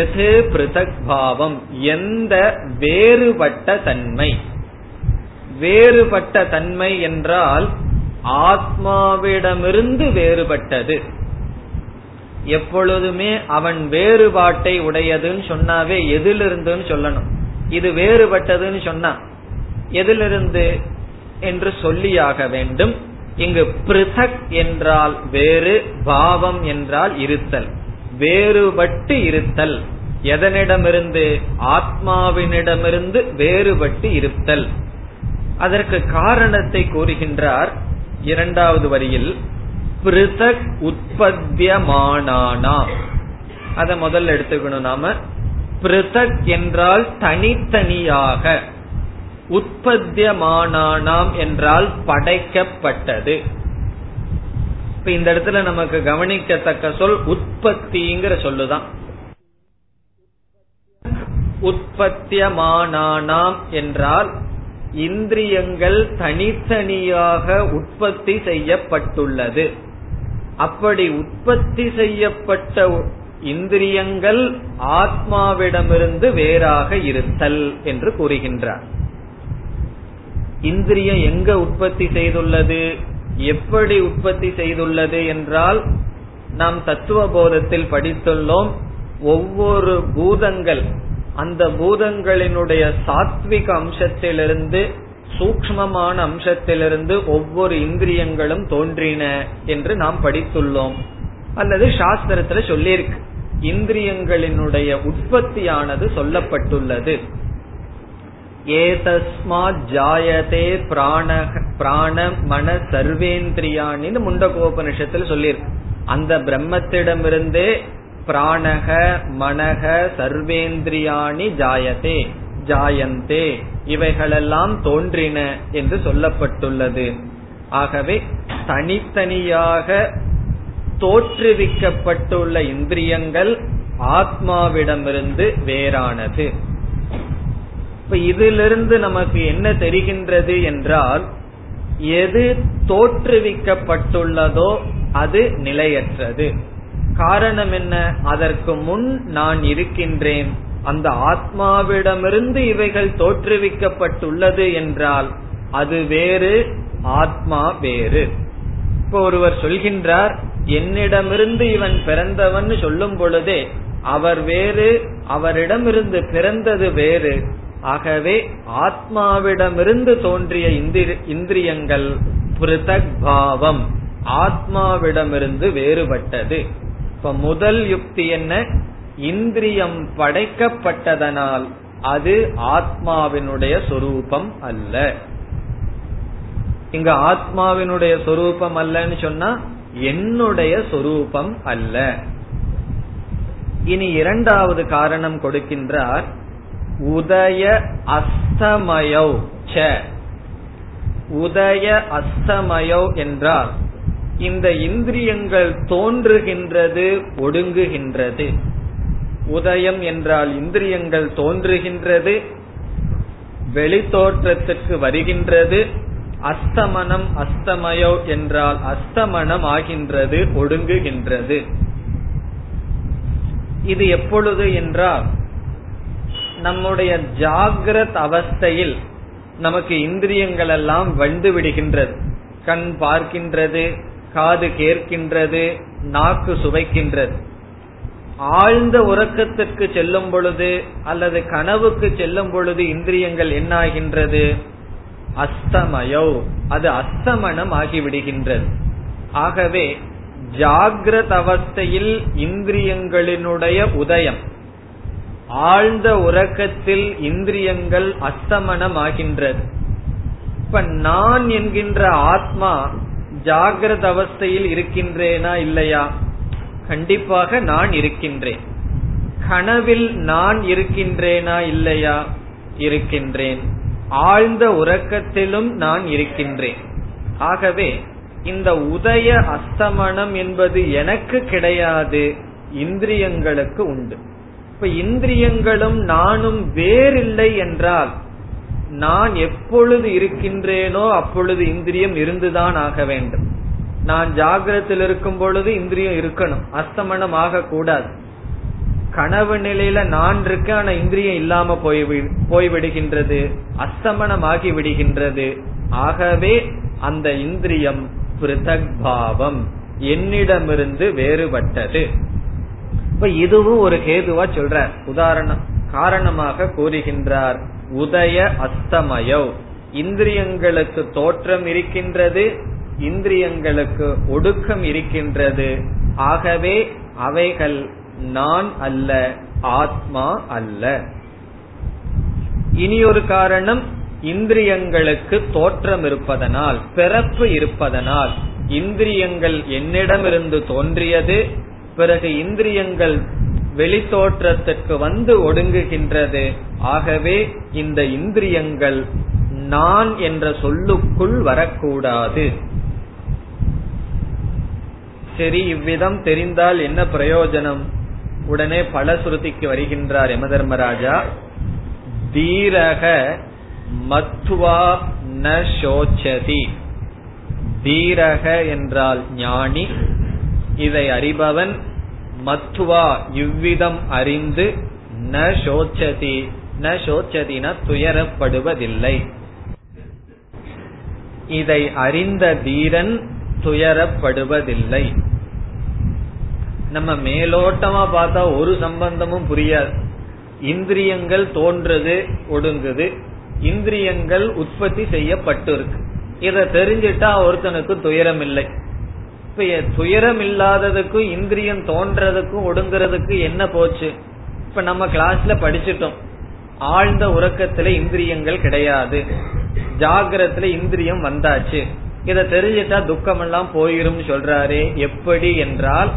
எது பிருதக் பாவம்? எந்த வேறுபட்ட தன்மை? வேறுபட்ட தன்மை என்றால் ஆத்மாவிடமிருந்து வேறுபட்டது. எப்பொழுதுமே அவன் வேறுபாட்டை உடையதுன்னு சொன்னாவே எதிலிருந்துன்னு சொல்லணும். இது வேறுபட்டதுன்னு சொன்னா எதிலிருந்து என்று சொல்லியாக வேண்டும். இங்கு பிருதக் என்றால் வேறு, பாவம் என்றால் இருத்தல், வேறுபட்டு இருத்தல். எதனிடமிருந்து? ஆத்மாவினிடமிருந்து வேறுபட்டு இருத்தல். அதற்கு காரணத்தை கூறுகின்றார் இரண்டாவது வரியில். பிருதக் உற்பத்தியமானானாம், அத முதல்ல எடுத்துக்கணும் நாம. பிருதக் என்றால் தனித்தனியாக, உற்பத்தியமானானாம் என்றால் படைக்கப்பட்டது. இப்ப இந்த இடத்துல நமக்கு கவனிக்கத்தக்க சொல் உற்பத்திங்கிற சொல்லுதான். உற்பத்தியமானானாம் என்றால் இந்திரியங்கள் தனித்தனியாக உற்பத்தி செய்யப்பட்டுள்ளது. அப்படி உற்பத்தி செய்யப்பட்ட இந்திரியங்கள் ஆத்மாவிடமிருந்து வேறாக இருத்தல் என்று கூறுகின்றார். இந்திரியம் எங்க உற்பத்தி செய்துள்ளது, எப்படி உற்பத்தி செய்துள்ளது என்றால், நாம் தத்துவ போதத்தில் படித்துள்ளோம், ஒவ்வொரு பூதங்கள் அந்த பூதங்களினுடைய சாத்விக அம்சத்திலிருந்து, சூக்ஷ்மமான அம்சத்திலிருந்து ஒவ்வொரு இந்திரியங்களும் தோன்றின என்று நாம் படித்துள்ளோம். அல்லது சாஸ்திரத்துல சொல்லியிருக்கு, இந்திரியங்களினுடைய உற்பத்தியானது சொல்லப்பட்டுள்ளது. ஏதஸ்மாத் ஜாயதே பிராண மன சர்வேந்திரியான்னு முண்டகோபனிஷத்தில் சொல்லியிருக்கு. அந்த பிரம்மத்திடமிருந்தே பிராணக மனக சர்வேந்திரியாணி ஜாயதே ஜாயந்தே, இவைகளெல்லாம் தோன்றின என்று சொல்லப்பட்டுள்ளது. ஆகவே தனித்தனியாக தோற்றுவிக்கப்பட்டுள்ள இந்திரியங்கள் ஆத்மாவிடமிருந்து வேறானது. இப்ப இதிலிருந்து நமக்கு என்ன தெரிகின்றது என்றால், எது தோற்றுவிக்கப்பட்டுள்ளதோ அது நிலையற்றது. காரணம் என்ன? அதற்கு முன் நான் இருக்கின்றேன். அந்த ஆத்மாவிடமிருந்து இவைகள் தோற்றுவிக்கப்பட்டுள்ளது என்றால் அது வேறு, ஆத்மா வேறு. இப்போ ஒருவர் சொல்கின்றார், என்னிடமிருந்து இவன் பிறந்தவன் சொல்லும் பொழுதே அவர் வேறு, அவரிடமிருந்து பிறந்தது வேறு. ஆகவே ஆத்மாவிடமிருந்து தோன்றிய இந்திரியங்கள் பிருதக் பாவம், ஆத்மாவிடமிருந்து வேறுபட்டது. இப்ப முதல் யுக்தி என்ன? இந்திரியம் படைக்கப்பட்டதனால் அது ஆத்மாவினுடைய சொரூபம் அல்ல. இங்க ஆத்மாவினுடைய சொரூபம் அல்லன்னு சொன்னா என்னுடைய சொரூபம் அல்ல. இனி இரண்டாவது காரணம் கொடுக்கின்றார். உதய அஸ்தமயௌ ச. உதய அஸ்தமயௌ என்றால் இந்த இந்திரியங்கள் தோன்றுகின்றது, ஒடுங்குகின்றது. உதயம் என்றால் இந்திரியங்கள் தோன்றுகின்றது, வெளி தோற்றத்துக்கு வருகின்றது. அஸ்தமனம் அஸ்தமயோ என்றால் அஸ்தமனம் ஆகின்றது, ஒடுங்குகின்றது. இது எப்பொழுது என்றால், நம்முடைய ஜாகிரத் அவஸ்தையில் நமக்கு இந்திரியங்கள் எல்லாம் வந்து விடுகின்றது. கண் பார்க்கின்றது, காது கேட்கின்றது, நாக்கு சுவைக்கின்றது. ஆழ்ந்த உறக்கத்திற்கு செல்லும் பொழுது அல்லது கனவுக்கு செல்லும் பொழுது இந்திரியங்கள் என்ன ஆகின்றது? அஸ்தமயோ, அது அஸ்தமனம் ஆகிவிடுகின்றது. ஆகவே ஜாகிரத அவஸ்தையில் இந்திரியங்களினுடைய உதயம், ஆழ்ந்த உறக்கத்தில் இந்திரியங்கள் அஸ்தமனம் ஆகின்றது. இப்ப நான் என்கின்ற ஆத்மா ஜாகிரத அவஸ்தையில் இருக்கின்றேனா இல்லையா? கண்டிப்பாக நான் இருக்கின்றேன். கனவில் நான் இருக்கின்றேனா இல்லையா? இருக்கின்றேன், ஆழ்ந்த உறக்கத்திலும் நான் இருக்கின்றேன். ஆகவே இந்த உதய அஸ்தமனம் என்பது எனக்கு கிடையாது, இந்திரியங்களுக்கு உண்டு. இப்ப இந்திரியங்களும் நானும் வேறில்லை என்றால் நான் எப்பொழுது இருக்கின்றேனோ அப்பொழுது இந்திரியம் இருந்துதான் ஆக வேண்டும். நான் ஜாகிரத்தில் இருக்கும் பொழுது இந்திரியம் இருக்கணும், அஸ்தமனம் ஆக கூடாது. கனவு நிலையில நான் இருக்க, ஆனா இந்திரியம் இல்லாம போய்விடுகின்றது, அஸ்தமனம் ஆகி விடுகின்றது. ஆகவே அந்த இந்திரியம் பிருதக் பாவம், என்னிடமிருந்து வேறுபட்டது. இப்ப இதுவும் ஒரு கேதுவா சொல்ற உதாரணம் காரணமாக கூறுகின்றார். உதய அஸ்தமயோ, இந்திரியங்களுக்கு தோற்றம் இருக்கின்றது, இந்திரியங்களுக்கு ஒடுக்கம் இருக்கின்றது. ஆகவே அவைகள் நான் அல்ல, ஆத்மா அல்ல. இனியொரு காரணம், இந்திரியங்களுக்கு தோற்றம் இருப்பதனால், பிறப்பு இருப்பதனால் இந்திரியங்கள் என்னிடமிருந்து தோன்றியது, பிறகு இந்திரியங்கள் வெளி தோற்றத்துக்கு வந்து ஒடுங்குகின்றது. ஆகவே இந்த இந்திரியங்கள் நான் என்ற சொல்லுக்குள் வரக்கூடாது. சரி, இவ்விதம் தெரிந்தால் என்ன பிரயோஜனம்? உடனே பல சுருதிக்கு வருகின்றார் யமதர்மராஜா. தீரக மத்வா ந சோச்சதி. தீரக என்றால் ஞானி, இதை அறிபவன். மத்வா இவ்விதம் அறிந்து, ந சோச்சதி, ந சோச்சதின துயரப்படுவதில்லை. இதை அறிந்த தீரன் துயரப்படுவதில்லை. நம்ம மேலோட்டமா பார்த்தா ஒரு சம்பந்தமும் புரியாது. இந்திரியங்கள் தோன்றது, ஒடுங்குது, இந்திரியங்கள் உற்பத்தி செய்யப்பட்டிருக்கு. இத தெரிஞ்சிட்டா ஒருத்தனுக்கு துயரம் இல்லை. துயரம் இல்லாததுக்கும் இந்திரியம் தோன்றதுக்கும் ஒடுங்கிறதுக்கு என்ன போச்சு? இப்ப நம்ம கிளாஸ்ல படிச்சிட்டோம், ஆழ்ந்த உறக்கத்துல இந்திரியங்கள் கிடையாது, ஜாகிரத்துல இந்திரியம் வந்தாச்சு. இத தெரிஞ்சிட்டா துக்கம் எல்லாம் போயிரும் சொல்றாரே, எப்படி என்றால்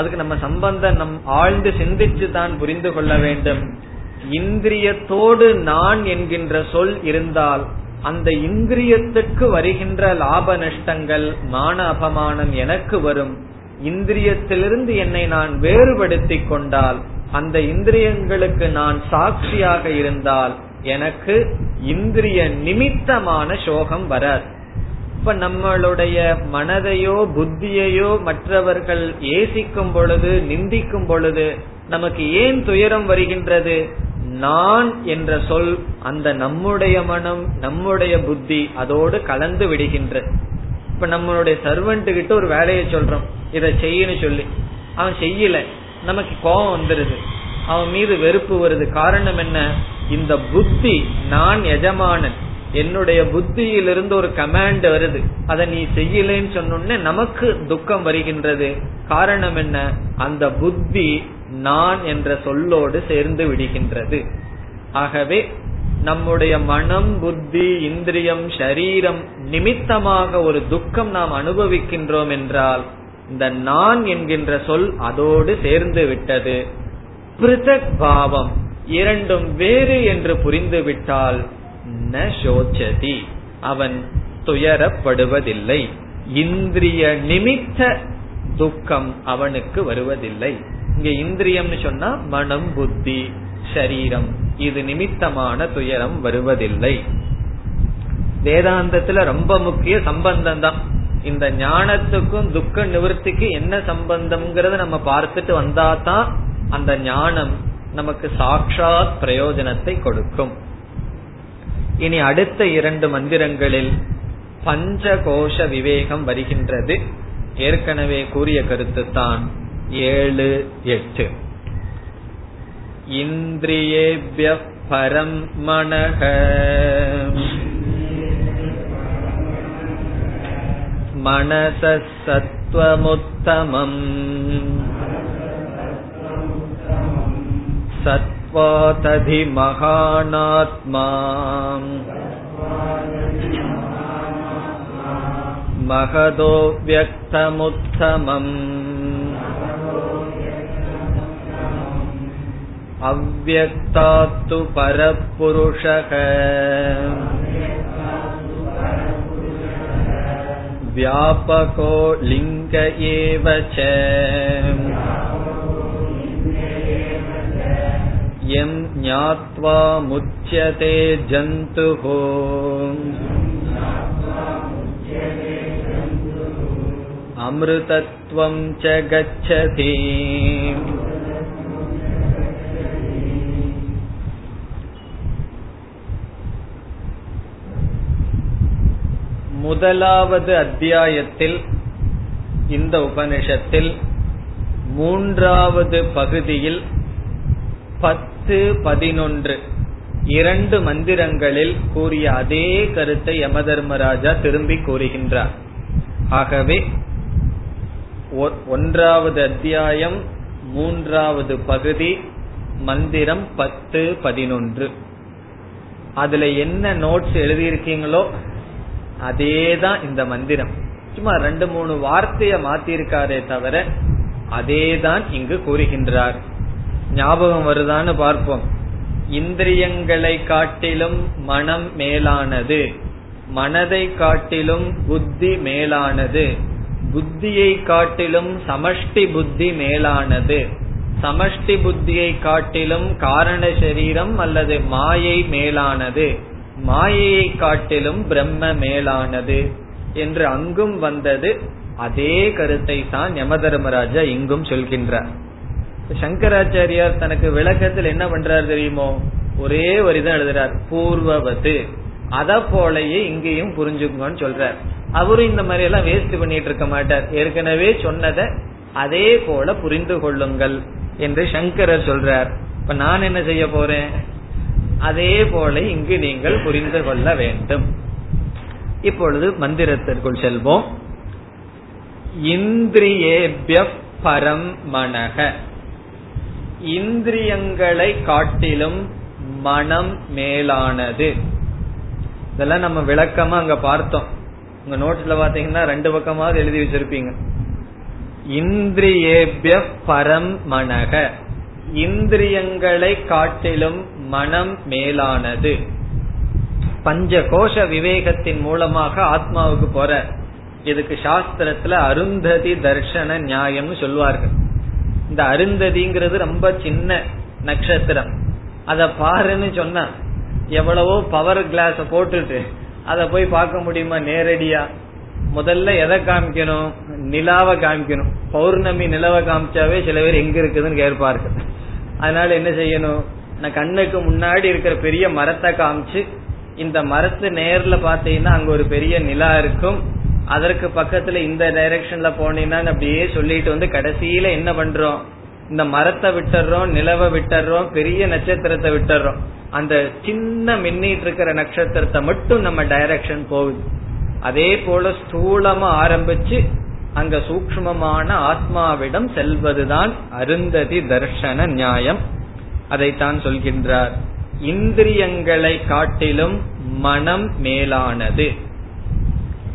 அதுக்கு நம்ம சம்பந்தம் நம் ஆழ்ந்து சிந்திச்சு தான் புரிந்து கொள்ள வேண்டும். இந்திரியத்தோடு நான் என்கின்ற சொல் இருந்தால் அந்த இந்திரியத்துக்கு வருகின்ற லாப நஷ்டங்கள், மான அபமானம் எனக்கு வரும். இந்திரியத்திலிருந்து என்னை நான் வேறுபடுத்தி கொண்டால், அந்த இந்திரியங்களுக்கு நான் சாட்சியாக இருந்தால் எனக்கு இந்திரிய நிமித்தமான சோகம் வராது. இப்ப நம்மளுடைய மனதையோ புத்தியையோ மற்றவர்கள் ஏசிக்கும் பொழுது, நிந்திக்கும் பொழுது நமக்கு ஏன் துயரம் வருகின்றது? நான் என்ற சொல் அந்த நம்முடைய மனம், நம்முடைய புத்தி அதோடு கலந்து விடுகின்றது. இப்ப நம்மளுடைய சர்வெண்ட் கிட்ட ஒரு வேலையை சொல்றோம், இதை செய்யு சொல்லி, அவன் செய்யல, நமக்கு கோபம் வந்துருது, அவன் மீது வெறுப்பு வருது. காரணம் என்ன? இந்த புத்தி, நான் எஜமானன், என்னுடைய புத்தியிலிருந்து ஒரு கமாண்ட் வருது, அதை நீ செய்யலன்னு சொன்னோடனே நமக்கு துக்கம் வருகின்றது. காரணம் என்ன? அந்த புத்தி நான் என்ற சொல்லோடு சேர்ந்து விடுகின்றது. ஆகவே நம்முடைய மனம், புத்தி, இந்திரியம், சரீரம் நிமித்தமாக ஒரு துக்கம் நாம் அனுபவிக்கின்றோம் என்றால் இந்த நான் என்கின்ற சொல் அதோடு சேர்ந்து விட்டது. பிருதக் பாவம், இரண்டும் வேறு என்று புரிந்துவிட்டால் ந சோச்சதி, அவன் துயரப்படுவதில்லை, இந்திரிய நிமித்த துக்கம் அவனுக்கு வருவதில்லை. இங்க இந்திரியம் சொன்னா மனம், புத்தி, சரீரம், இது நிமித்தமான துயரம் வருவதில்லை. வேதாந்தத்துல ரொம்ப முக்கிய சம்பந்தம் தான் இந்த ஞானத்துக்கும் துக்க நிவர்த்திக்கு என்ன சம்பந்தம்ங்கறத நம்ம பார்த்துட்டு வந்தாதான் அந்த ஞானம் நமக்கு சாட்சாத் பிரயோஜனத்தை கொடுக்கும். இனி அடுத்த இரண்டு மந்திரங்களில் பஞ்சகோஷ விவேகம் வருகின்றது. ஏற்கனவே கூறிய கருத்து தான் 7, 8. இந்திரியேப்ய பரம் மனஹ மனசத்வமுத்தமம் சத்வாததி மகானாத்மா மகதோ வியக்தமுத்தமம் அவ்யக்தாத்து பரபுருஷக வியாபகோ லிங்க ஏவச யம் ஞாத்வா முச்யதே ஜந்துஹோ அம்ருதத்வம் ச கச்சதி. முதலாவது அத்தியாயத்தில் இந்த உபனிஷத்தில் மூன்றாவது பகுதியில் 10, 11 இரண்டு மந்திரங்களில் கூறிய அதே கருத்தை யமதர்மராஜா திரும்பி கூறுகின்றார். ஆகவே 1வது அத்தியாயம் 3வது பகுதி மந்திரம் 10, 11. அதுல என்ன நோட்ஸ் எழுதியிருக்கீங்களோ அதேதான் இந்த மந்திரம், சும்மா 2-3 வார்த்தைய மாத்திருக்காரே தவிர அதேதான் இங்கு கூறுகின்றார். ஞாபகம் வருதான்னு பார்ப்போம். இந்திரியங்களை காட்டிலும் மனம் மேலானது, மனதை காட்டிலும் புத்தி மேலானது, புத்தியை காட்டிலும் சமஷ்டி புத்தி மேலானது, சமஷ்டி புத்தியை காட்டிலும் காரண சரீரம் அல்லது மாயை மேலானது, மாயையை காட்டிலும் பிரம்ம மேலானது என்று அங்கும் வந்தது. அதே கருத்தை தான் யமதர்மராஜா இங்கும் சொல்கின்றார். சங்கராச்சாரியார் தனக்கு விளக்கத்தில் என்ன பண்றார் தெரியுமோ, ஒரே வரிதான் எழுதுறார், பூர்வவது. அத போலயே இங்கேயும் புரிஞ்சுக்குங்கன்னு சொல்றார். அவரும் இந்த மாதிரி எல்லாம் வேஸ்ட் பண்ணிட்டு இருக்க மாட்டார், ஏற்கனவே சொன்னதை அதே போல புரிந்து கொள்ளுங்கள் என்று சங்கரர் சொல்றார். இப்ப நான் என்ன செய்ய போறேன், அதே போல இங்கு நீங்கள் புரிந்து கொள்ள வேண்டும். இப்பொழுது மந்திரத்திற்குள் செல்வோம். இந்திரியேப்ய பரம் மனக, இந்திரியங்களை காட்டிலும் மனம் மேலானது. இதெல்லாம் நம்ம விளக்கமா அங்க பார்த்தோம். உங்க நோட்ஸ்ல பாத்தீங்கன்னா 2 பக்கமாவது எழுதி வச்சிருப்பீங்க. இந்திரியேப்ய பரம் மனக, இந்திரியங்களை காட்டிலும் மனம் மேலானது. பஞ்ச கோஷ விவேகத்தின் மூலமாக ஆத்மாவுக்கு போற, இதுக்கு சாஸ்திரத்துல அருந்ததி தர்சன நியாயம் சொல்வார்கள். இந்த அருந்ததிங்கிறது ரொம்ப சின்ன நட்சத்திரம், அத பாருன்னு சொன்னா எவ்வளவோ பவர் கிளாஸ் போட்டுட்டு அத போய் பார்க்க முடியுமா நேரடியா? முதல்ல எதை காமிக்கணும், நிலாவை காமிக்கணும். பௌர்ணமி நிலவை காமிச்சாவே சில பேர் எங்க இருக்குதுன்னு கேட்பார்கள். அதனால என்ன செய்யணும், நான் கண்ணுக்கு முன்னாடி இருக்கிற பெரிய மரத்தை காமிச்சு, இந்த மரத்து நேர்ல பாத்தீங்கன்னா அங்க ஒரு பெரிய நிலா இருக்கும், அதற்கு பக்கத்துல இந்த டைரக்ஷன்ல போனீங்கன்னா அப்படியே சொல்லிட்டு வந்து கடைசியில என்ன பண்றோம், இந்த மரத்தை விட்டுறோம், நிலவை விட்டுறோம், பெரிய நட்சத்திரத்தை விட்டுறோம். அந்த சின்ன மின்னிட்டு இருக்கிற நட்சத்திரத்தை மட்டும் நம்ம டைரக்ஷன் போகுது. அதே போல ஸ்தூலமா ஆரம்பிச்சு அங்க சூக்ஷ்மமான ஆத்மாவிடம் செல்வதுதான் அருந்ததி தர்சன நியாயம். அதைத்தான் சொல்கின்றார். இந்திரியங்களை காட்டிலும் மனம் மேலானது.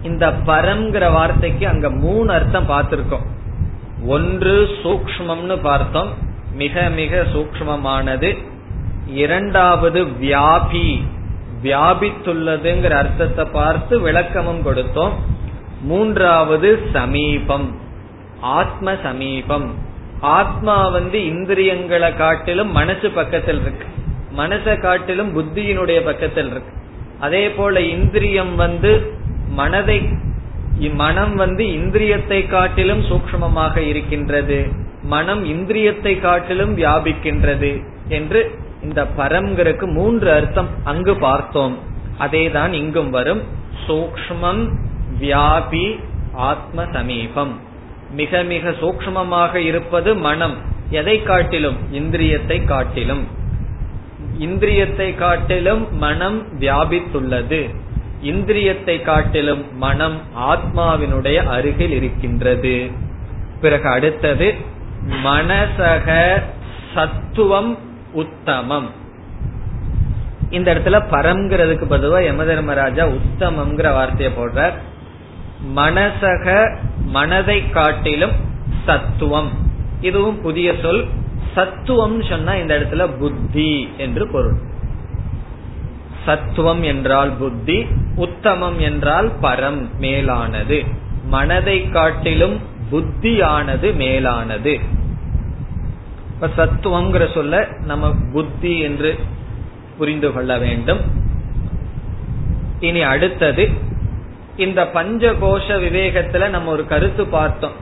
இந்த பரம்ங்கிற வார்த்தைக்கு அங்க 3 அர்த்தம் பார்த்திருக்கோம். ஒன்று சூக்ஷ்மம்னு பார்த்தோம், மிக மிக சூக்ஷ்மமானது. 2வது வியாபி, வியாபித்துள்ளதுங்கிற அர்த்தத்தை பார்த்து விளக்கமும் கொடுத்தோம். 3வது சமீபம், ஆத்ம சமீபம். ஆத்மா இந்திரியங்களை காட்டிலும் மனசு பக்கத்தில் இருக்கு, மனசை காட்டிலும் புத்தியினுடைய பக்கத்தில் இருக்கு. அதே போல இந்திரியம் மனதை, மனம் இந்திரியத்தை காட்டிலும் சூக்ஷ்மமாக இருக்கின்றது, மனம் இந்திரியத்தை காட்டிலும் வியாபிக்கின்றது என்று இந்த பரம்கருக்கு 3 அர்த்தம் அங்கு பார்த்தோம். அதேதான் இங்கும் வரும். சூக்ஷ்மம், வியாபி, ஆத்ம சமீபம். மிக மிக சூக்ஷ்மமாக இருப்பது மனம், எதை காட்டிலும், இந்திரியத்தை காட்டிலும். இந்திரியத்தை காட்டிலும் மனம் வியாபித்துள்ளது, இந்திரியத்தை காட்டிலும் மனம் ஆத்மாவினுடைய அருகில் இருக்கின்றது. பிறகு அடுத்தது மனசக சத்துவம் உத்தமம். இந்த இடத்துல பரம்ங்கிறதுக்கு பதுவா யமதர்மராஜா உத்தமம்ங்கிற வார்த்தையை போடுறார். மனசக மனதை காட்டிலும், சத்துவம் இதுவும் புதிய சொல், சத்துவம் சொன்னா இந்த இடத்துல புத்தி என்று பொருள். சத்துவம் என்றால் புத்தி, உத்தமம் என்றால் பரம், மேலானது. மனதை காட்டிலும் புத்தியானது மேலானது. இப்ப சத்துவம் சொல்ல நம்ம புத்தி என்று புரிந்து கொள்ள வேண்டும். இனி அடுத்தது, இந்த பஞ்சகோஷ விவேகத்துல நம்ம ஒரு கருத்து பார்த்தோம்.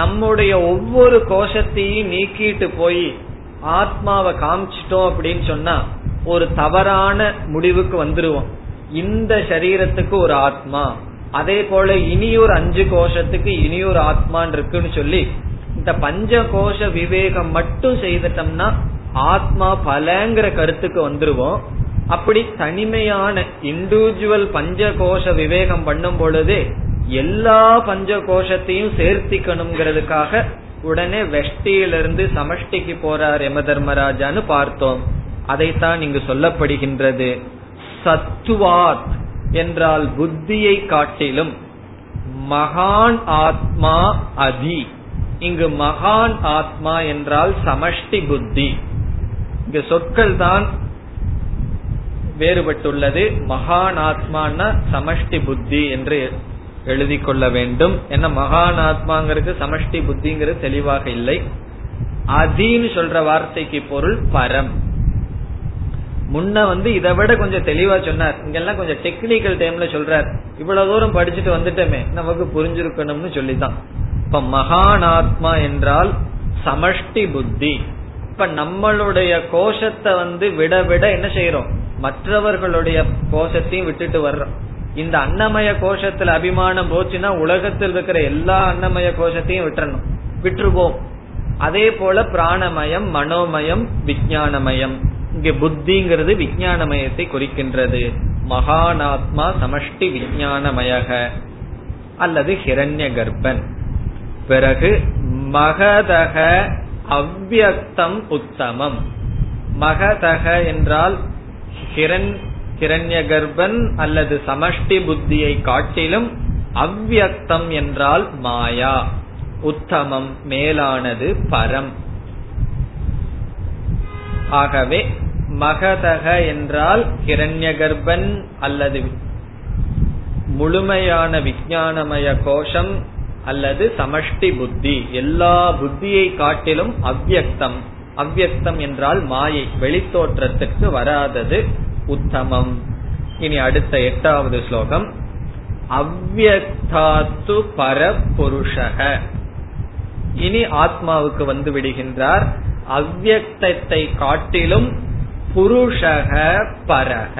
நம்முடைய ஒவ்வொரு கோஷத்தையும் நீக்கிட்டு போய் ஆத்மாவை காமிச்சிட்டோம் அப்படின்னு சொன்னா ஒரு தவறான முடிவுக்கு வந்துருவோம். இந்த சரீரத்துக்கு ஒரு ஆத்மா, அதே போல இனியொரு 5 கோஷத்துக்கு இனியொரு ஆத்மான் இருக்குன்னு சொல்லி இந்த பஞ்ச கோஷ விவேகம் மட்டும் செய்துட்டோம்னா ஆத்மா பலங்கிற கருத்துக்கு வந்துருவோம். அப்படி தனிமையான இண்டிவிஜுவல் பஞ்ச கோஷ விவேகம் பண்ணும் பொழுது எல்லா பஞ்ச கோஷத்தையும் சேர்த்திக்கணுங்கிறதுக்காக உடனே வெஷ்டியிலிருந்து சமஷ்டிக்கு போறார் யம தர்மராஜான்னு பார்த்தோம். அதைத்தான் இங்கு சொல்லப்படுகின்றது. சத்துவாத் என்றால் புத்தியை காட்டிலும் மகான் ஆத்மா அதி. இங்கு மகான் ஆத்மா என்றால் சமஷ்டி புத்தி. இங்கு சொற்கள் தான் வேறுபட்டுள்ளது. மகான் ஆத்மான்னா சமஷ்டி புத்தி என்று எழுதி கொள்ள வேண்டும். என்ன மகான் ஆத்மாங்கிறது சமஷ்டி புத்திங்கிறது தெளிவாக இல்லை. அதின்னு சொல்ற வார்த்தைக்கு பொருள் பரம். முன்ன இதை விட கொஞ்சம் தெளிவா சொன்னார். இங்கெல்லாம் கொஞ்சம் டெக்னிக்கல் டைம்ல சொல்றார். இவ்வளவு தூரம் படிச்சுட்டு வந்துட்டோமே நமக்கு புரிஞ்சிருக்கணும்னு சொல்லிதான். இப்ப மகான் ஆத்மா என்றால் சமஷ்டி புத்தி. இப்ப நம்மளுடைய கோஷத்தை விட விட என்ன செய்யறோம், மற்றவர்களுடைய கோஷத்தையும் விட்டுட்டு வர்றோம். இந்த அன்னமய கோஷத்துல அபிமானம் போச்சுன்னா உலகத்தில் இருக்கிற எல்லா அன்னமய கோஷத்தையும் விட்டுறணும், விட்டுருவோம். அதே போல பிராணமயம், மனோமயம், விஞ்ஞானமயம். இங்க புத்திங்கிறது விஞ்ஞானமயத்தை குறிக்கின்றது. மகானாத்மா சமஷ்டி விஞ்ஞானமயக அல்லது ஹிரண்ய கர்ப்பன். பிறகு மகதக அவ்யக்தம் உத்தமம். மகதக என்றால் ஹிரண்ய கர்ப்பன் அல்லது சமஷ்டி புத்தியை காட்டிலும் அவ்யக்தம் என்றால் மாயா. உத்தமம் மேலானது, பரம். ஆகவே மகதக என்றால் ஹிரண்ய கர்ப்பன் அல்லது முழுமையான விஞ்ஞானமய கோஷம் அல்லது சமஷ்டி புத்தி. எல்லா புத்தியை காட்டிலும் அவ்யக்தம். அவ்யக்தம் என்றால் மாயை, வெளித்தோற்றத்திற்கு வராதது, உத்தமம். இனி அடுத்த 8வது ஸ்லோகம். அவ்யக்தாத்து பரபுருஷக. இனி ஆத்மாவுக்கு விடுகின்றார். அவ்யக்தத்தை காட்டிலும் புருஷக பரக.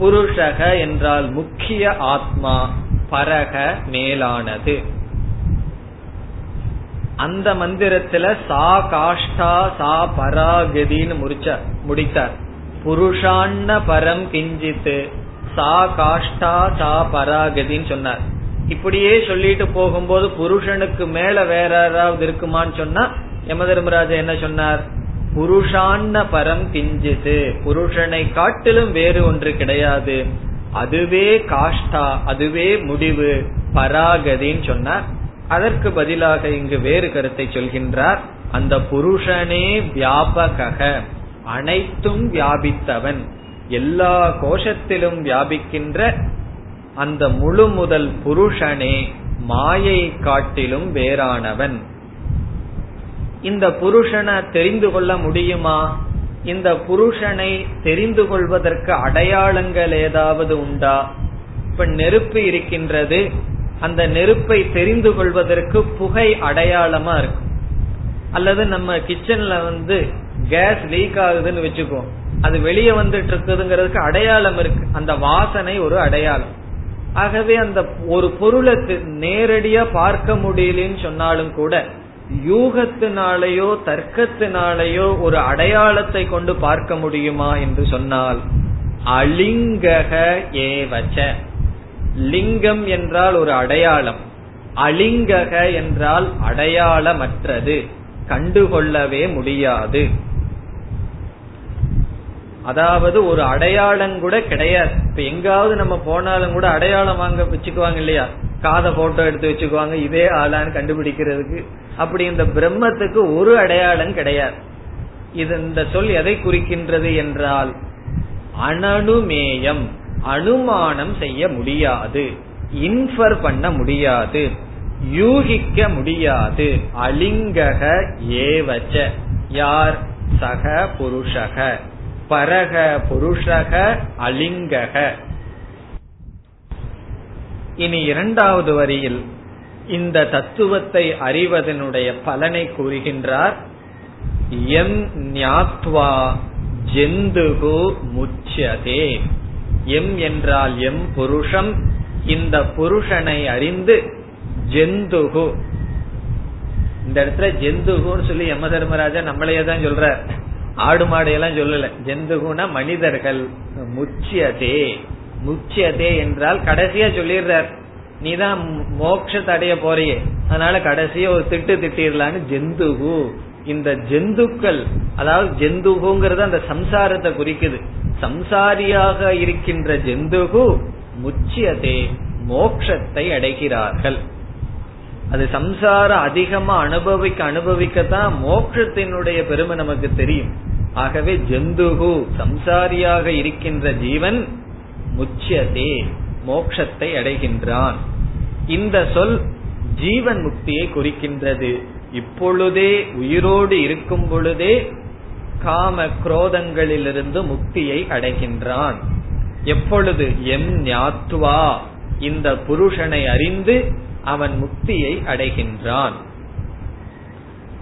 புருஷக என்றால் முக்கிய ஆத்மா, பரக மேலானது. அந்த மந்திரத்துல சா காஷ்டா சா பராகதின்னு முடித்தார். புருஷான்ன பரம் கிஞ்சித்து சா காஷ்டா சா பராகதின்னு சொன்னார். இப்படியே சொல்லிட்டு போகும்போது புருஷனுக்கு மேல வேற யாராவது இருக்குமான்னு சொன்னா யம தர்மராஜா என்ன சொன்னார், புருஷான்ன பரம் கிஞ்சித்து, புருஷனை காட்டிலும் வேறு ஒன்று கிடையாது, அதுவே காஷ்டா, அதுவே முடிவு, பராகதின்னு சொன்னார். அதற்கு பதிலாக இங்கு வேறு கருத்தை சொல்கின்றார். அந்த புருஷனே வியாபக, அனைத்தும் வியாபித்தவன், எல்லா கோஷத்திலும் வியாபிக்கின்ற அந்த முழு முதல் புருஷனே மாயை காட்டிலும் வேறானவன். இந்த புருஷனை தெரிந்து கொள்ள முடியுமா? இந்த புருஷனை தெரிந்து கொள்வதற்கு அடையாளங்கள் ஏதாவது உண்டா? இப்ப நெருப்பு இருக்கின்றது, அந்த நெருப்பை தெரிந்து கொள்வதற்கு புகை அடையாளமா இருக்கும். அல்லது நம்ம கிச்சன்ல கேஸ் லீக் ஆகுதுன்னு வச்சுக்கோம், அது வெளியே வந்துட்டு இருக்குதுங்கிறதுக்கு அடையாளம் இருக்கு, அந்த வாசனை ஒரு அடையாளம். ஆகவே அந்த ஒரு பொருளை நேரடியா பார்க்க முடியலன்னு சொன்னாலும் கூட யூகத்தினாலேயோ தர்க்கத்தினாலேயோ ஒரு அடையாளத்தை கொண்டு பார்க்க முடியுமா என்று சொன்னால் அலிங்கக ஏவச்ச. லிங்கம் என்றால் ஒரு அடையாளம், அலிங்கக என்றால் அடையாளமற்றது, கண்டுகொள்ளவே முடியாது. அதாவது ஒரு அடையாளம் கூட கிடையாது. இப்ப எங்காவது நம்ம போனாலும் கூட அடையாளம் வாங்க வச்சுக்குவாங்க இல்லையா, காதை போட்டோ எடுத்து வச்சுக்குவாங்க இதே ஆளான்னு கண்டுபிடிக்கிறதுக்கு. அப்படி இந்த பிரம்மத்துக்கு ஒரு அடையாளம் கிடையாது. இது இந்த சொல் எதை குறிக்கின்றது என்றால் அனனுமேயம், அனுமானம் செய்ய முடியாது, இன்ஃபர் பண்ண முடியாது, யூகிக்க முடியாது. அலிங்கக ஏவச்ச, யார் சக புருஷக, பரக புருஷக அலிங்கக. இனி இரண்டாவது வரியில் இந்த தத்துவத்தை அறிவதனுடைய பலனை கூறுகின்றார். எம் ஞாத்வா ஜந்துஹு முச்யதே. எம் என்றால் எம் புருஷம், இந்த புருஷனை அறிந்து ஜந்துஹு, இந்த இடத்துல ஜந்துகுன்னு சொல்லி யம தர்மராஜா நம்மளையே தான் சொல்ற, ஆடு மாடையெல்லாம் சொல்லல. ஜந்துகுனா மனிதர்கள். முச்சியதே, முச்சியதே என்றால் கடைசியா சொல்லிடுறார், நீதான் மோட்சத்தை அடைய போறியே, அதனால கடைசியா ஒரு திட்டு திட்டிடலான்னு ஜந்துகு. இந்த ஜந்துக்கள், அதாவது ஜந்துகுங்கிறது அந்த சம்சாரத்தை குறிக்குது, சம்சாரியாக இருக்கின்ற ஜந்துகு முச்சியதே மோட்சத்தை அடைகிறார்கள். அது சம்சாரம் அதிகமா அனுபவிக்கத்தான் மோட்சத்தினுடைய பெருமை நமக்கு தெரியும். ஆகவே ஜந்துகு சம்சாரியாக இருக்கின்ற ஜீவன் முச்சியதே மோட்சத்தை அடைகின்றான். இந்த சொல் ஜீவன் முக்தியை குறிக்கின்றது. இப்பொழுதே உயிரோடு இருக்கும் பொழுதே காம குரோதங்களிலிருந்து முக்தியை அடைகின்றான். எப்பொழுது எம் ஞாத்வா, இந்த புருஷனை அறிந்து அவன் முக்தியை அடைகின்றான்.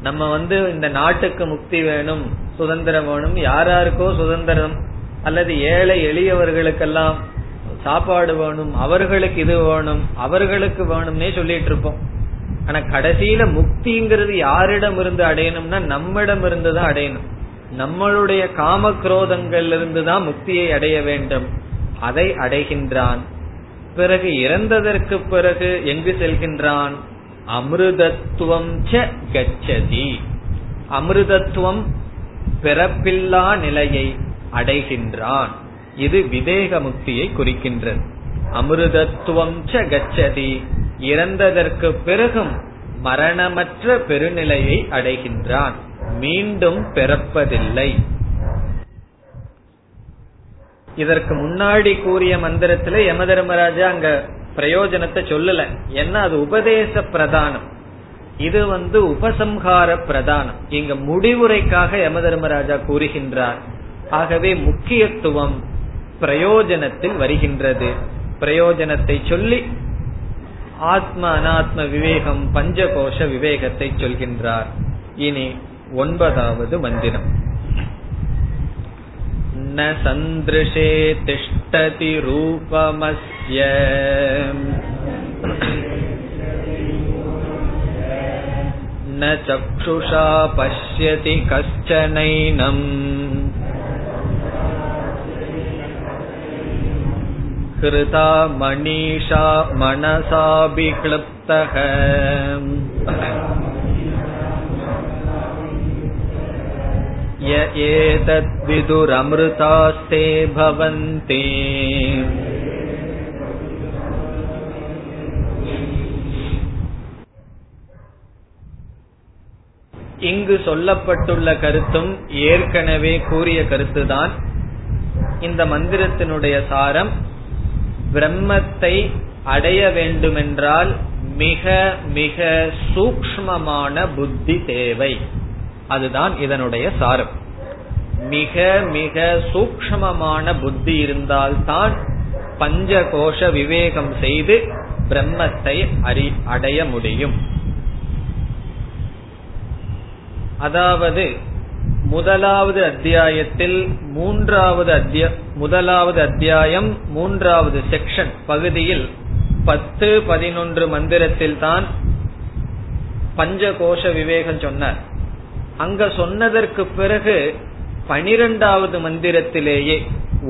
நம்ம இந்த நாட்டுக்கு முக்தி வேணும், சுதந்திரம் வேணும், யாராருக்கோ சுதந்திரம், அல்லது ஏழை எளியவர்களுக்கெல்லாம் சாப்பாடு வேணும், அவர்களுக்கு இது வேணும், அவர்களுக்கு வேணும்னே சொல்லிட்டு இருப்போம். ஆனா கடைசியில முக்திங்கிறது யாரிடம் இருந்து அடையணும்னா நம்மிடம் இருந்துதான் அடையணும். நம்மளுடைய காம குரோதங்கள்ல இருந்துதான் முக்தியை அடைய வேண்டும். அதை அடைகின்றான். பிறகு இறந்ததற்கு பிறகு எங்கு செல்கின்றான்? அமிர்தத்துவம் ச கச்சதி, அமிர்தத்துவம் பிறப்பில்லா நிலையை அடைகின்றான். இது விதேக முக்தியை குறிக்கின்றது. அமிர்தத்துவம் ச கச்சதி, இறந்ததற்கு பிறகும் மரணமற்ற பெருநிலையை அடைகின்றான், மீண்டும் பிறப்பதில்லை. இதற்கு முன்னாடி கூறிய மந்திரத்துல யம தர்மராஜா அங்க பிரயோஜனத்தை சொல்லல, ஏன்னா அது உபதேச பிரதானம், இது உபசம்ஹார பிரதானம். இங்க முடிவுரைக்காக யம தர்மராஜா கூறுகின்றார். ஆகவே முக்கியத்துவம் பிரயோஜனத்தில் வருகின்றது. பிரயோஜனத்தை சொல்லி ஆத்ம அனாத்ம விவேகம், பஞ்சகோஷ விவேகத்தை சொல்கின்றார். இனி 9வது மந்திரம். ந சந்த்ருஷே திஷ்டதி ரூபமஸ்ய ந சக்ஷுஷா பஷ்யதி கஷ்சனைனம் கிருதா மணீஷா மனசாபிக்ளப்தஹ ய ஏதத் விதுரம்ருதாஸ்தே பவந்தி இங்கு சொல்லப்பட்டுள்ள கருத்தும் ஏற்கனவே கூறிய கருத்துதான். இந்த மந்திரத்தினுடைய சாரம், பிரம்மத்தை அடைய வேண்டுமென்றால் மிக மிக சூக்ஷ்மமான புத்தி தேவை. அதுதான் இதனுடைய சாரம். மிக மிக சூக்ஷ்மமான புத்தி இருந்தால்தான் பஞ்சகோஷ விவேகம் செய்து பிரம்மத்தை அடைய முடியும். அதாவது முதலாவது அத்தியாயத்தில் முதலாவது அத்தியாயம் 3வது செக்ஷன் பகுதியில் 10, 11 மந்திரத்தில் தான் பஞ்சகோஷ விவேகம் சொன்னார். அங்க சொன்னதற்கு பிறகு 12வது மந்திரத்திலேயே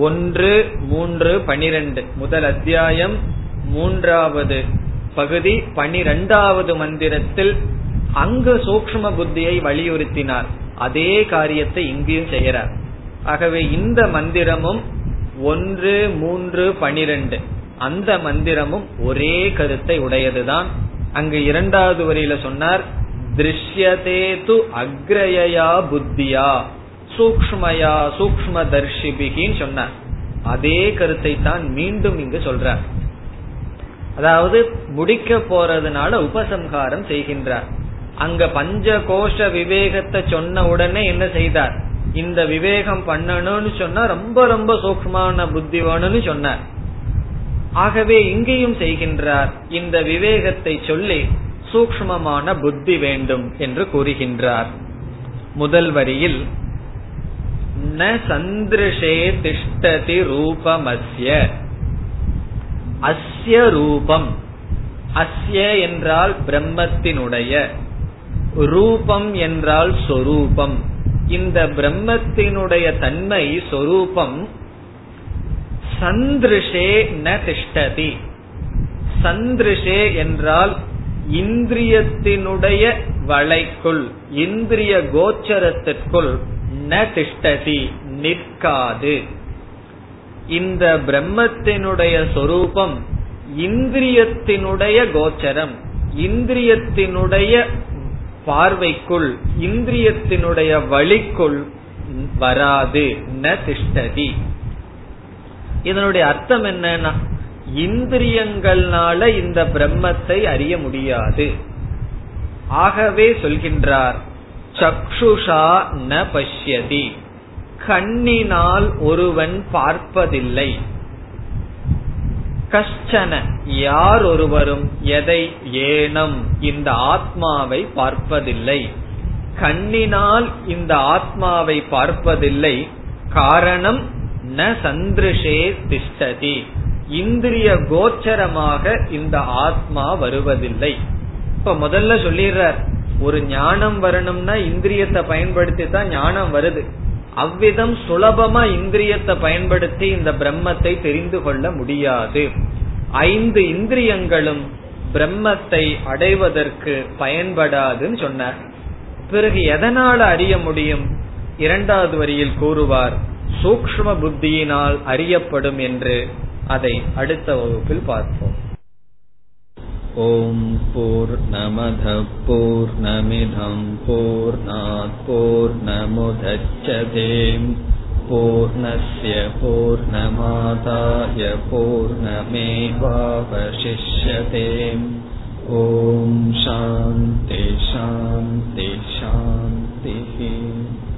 1, 3, 12 முதல் அத்தியாயம் 3வது பகுதி 12வது மந்திரத்தில் அங்கு சூக்ஷ்ம புத்தியை வலியுறுத்தினார். அதே காரியத்தை இங்கேயும் செய்கிறார். ஆகவே இந்த மந்திரமும் 1, 3, 12 அந்த மந்திரமும் ஒரே கருத்தை உடையதுதான். அங்கு இரண்டாவது வரியில சொன்னார் திருஷ்யதே து அக்ரயா புத்தியா சூக்ஷ்மயா சூக்ஷ்ம தர்ஷிபிகின்னு சொன்னார். அதே கருத்தை தான் மீண்டும் இங்கு சொல்றார். அதாவது முடிக்க போறதுனால உபசம்ஹாரம் செய்கின்றார். அங்க பஞ்ச கோஷ விவேகத்தை சொன்ன உடனே என்ன செய்தார்? இந்த விவேகம் பண்ணணும்னு சொன்னா ரொம்ப ரொம்ப சூக்ஷ்மான புத்தி வேணும்னு சொன்னார். ஆகவே இங்கேயும் செய்கின்றார். இந்த விவேகத்தை சொல்லி சூக்ஷ்மமான புத்தி வேண்டும் என்று கூறுகின்றார். முதல் வரியில் ந சந்திருஷே திஷ்டதி ரூபமஸ்ய அஸ்ய ரூபம். அஸ்ய என்றால் பிரம்மத்தினுடைய, ரூபம் என்றால் சொரூபம். இந்த பிரம்மத்தினுடைய தன்மை சொரூபம். சந்திருஷே ந திஷ்டதி. சந்திருஷே என்றால் இந்திரியத்தினுடைய வளைக்குள், இந்திரிய கோச்சரத்திற்குள், ந திஷ்டதி நிற்காது. இந்த பிரம்மத்தினுடைய சொரூபம் இந்திரியத்தினுடைய கோச்சரம், இந்திரியத்தினுடைய பார்வைக்குள், இந்திரியத்தினுடைய வழிக்குள் வராது. ந திஷ்டதி. இதனுடைய அர்த்தம் என்னன்னா, இந்திரியங்கள்னால இந்த பிரம்மத்தை அறிய முடியாது. ஆகவே சொல்கின்றார் சக்ஷுஷா ந பஷ்யதி. கண்ணினால் ஒருவன் பார்ப்பதில்லை. கஷ்டன யார் ஒருவரும் எதை ஏனம் இந்த ஆத்மாவை பார்ப்பதில்லை. கண்ணினால் இந்த ஆத்மாவை பார்ப்பதில்லை. காரணம் ந சந்திருஷே திஷ்டதி. இந்திரிய கோச்சரமாக இந்த ஆத்மா வருவதில்லை. இப்ப முதல்ல சொல்லிடுறார், ஒரு ஞானம் வரணும்னா இந்திரியத்தை பயன்படுத்தி தான் ஞானம் வருது. அவ்விதம் சுலபமா இந்திரியத்தை பயன்படுத்தி இந்த பிரம்மத்தை தெரிந்து கொள்ள முடியாது. 5 இந்திரியங்களும் பிரம்மத்தை அடைவதற்கு பயன்படாதுன்னு சொன்னார். பிறகு எதனால் அறிய முடியும்? இரண்டாவது வரியில் கூறுவார் சூக்ஷ்ம புத்தியினால் அறியப்படும் என்று. அதை அடுத்த வகுப்பில் பார்ப்போம். ஓம் பூர்ணமத் பூர்ணமிதம் பூர்ணாத் பூர்ணமுதச்யதே பூர்ணஸ்ய பூர்ணமாதாய பூர்ணமேவாவசிஷ்யதே. ஓம் சாந்தி சாந்தி சாந்தி.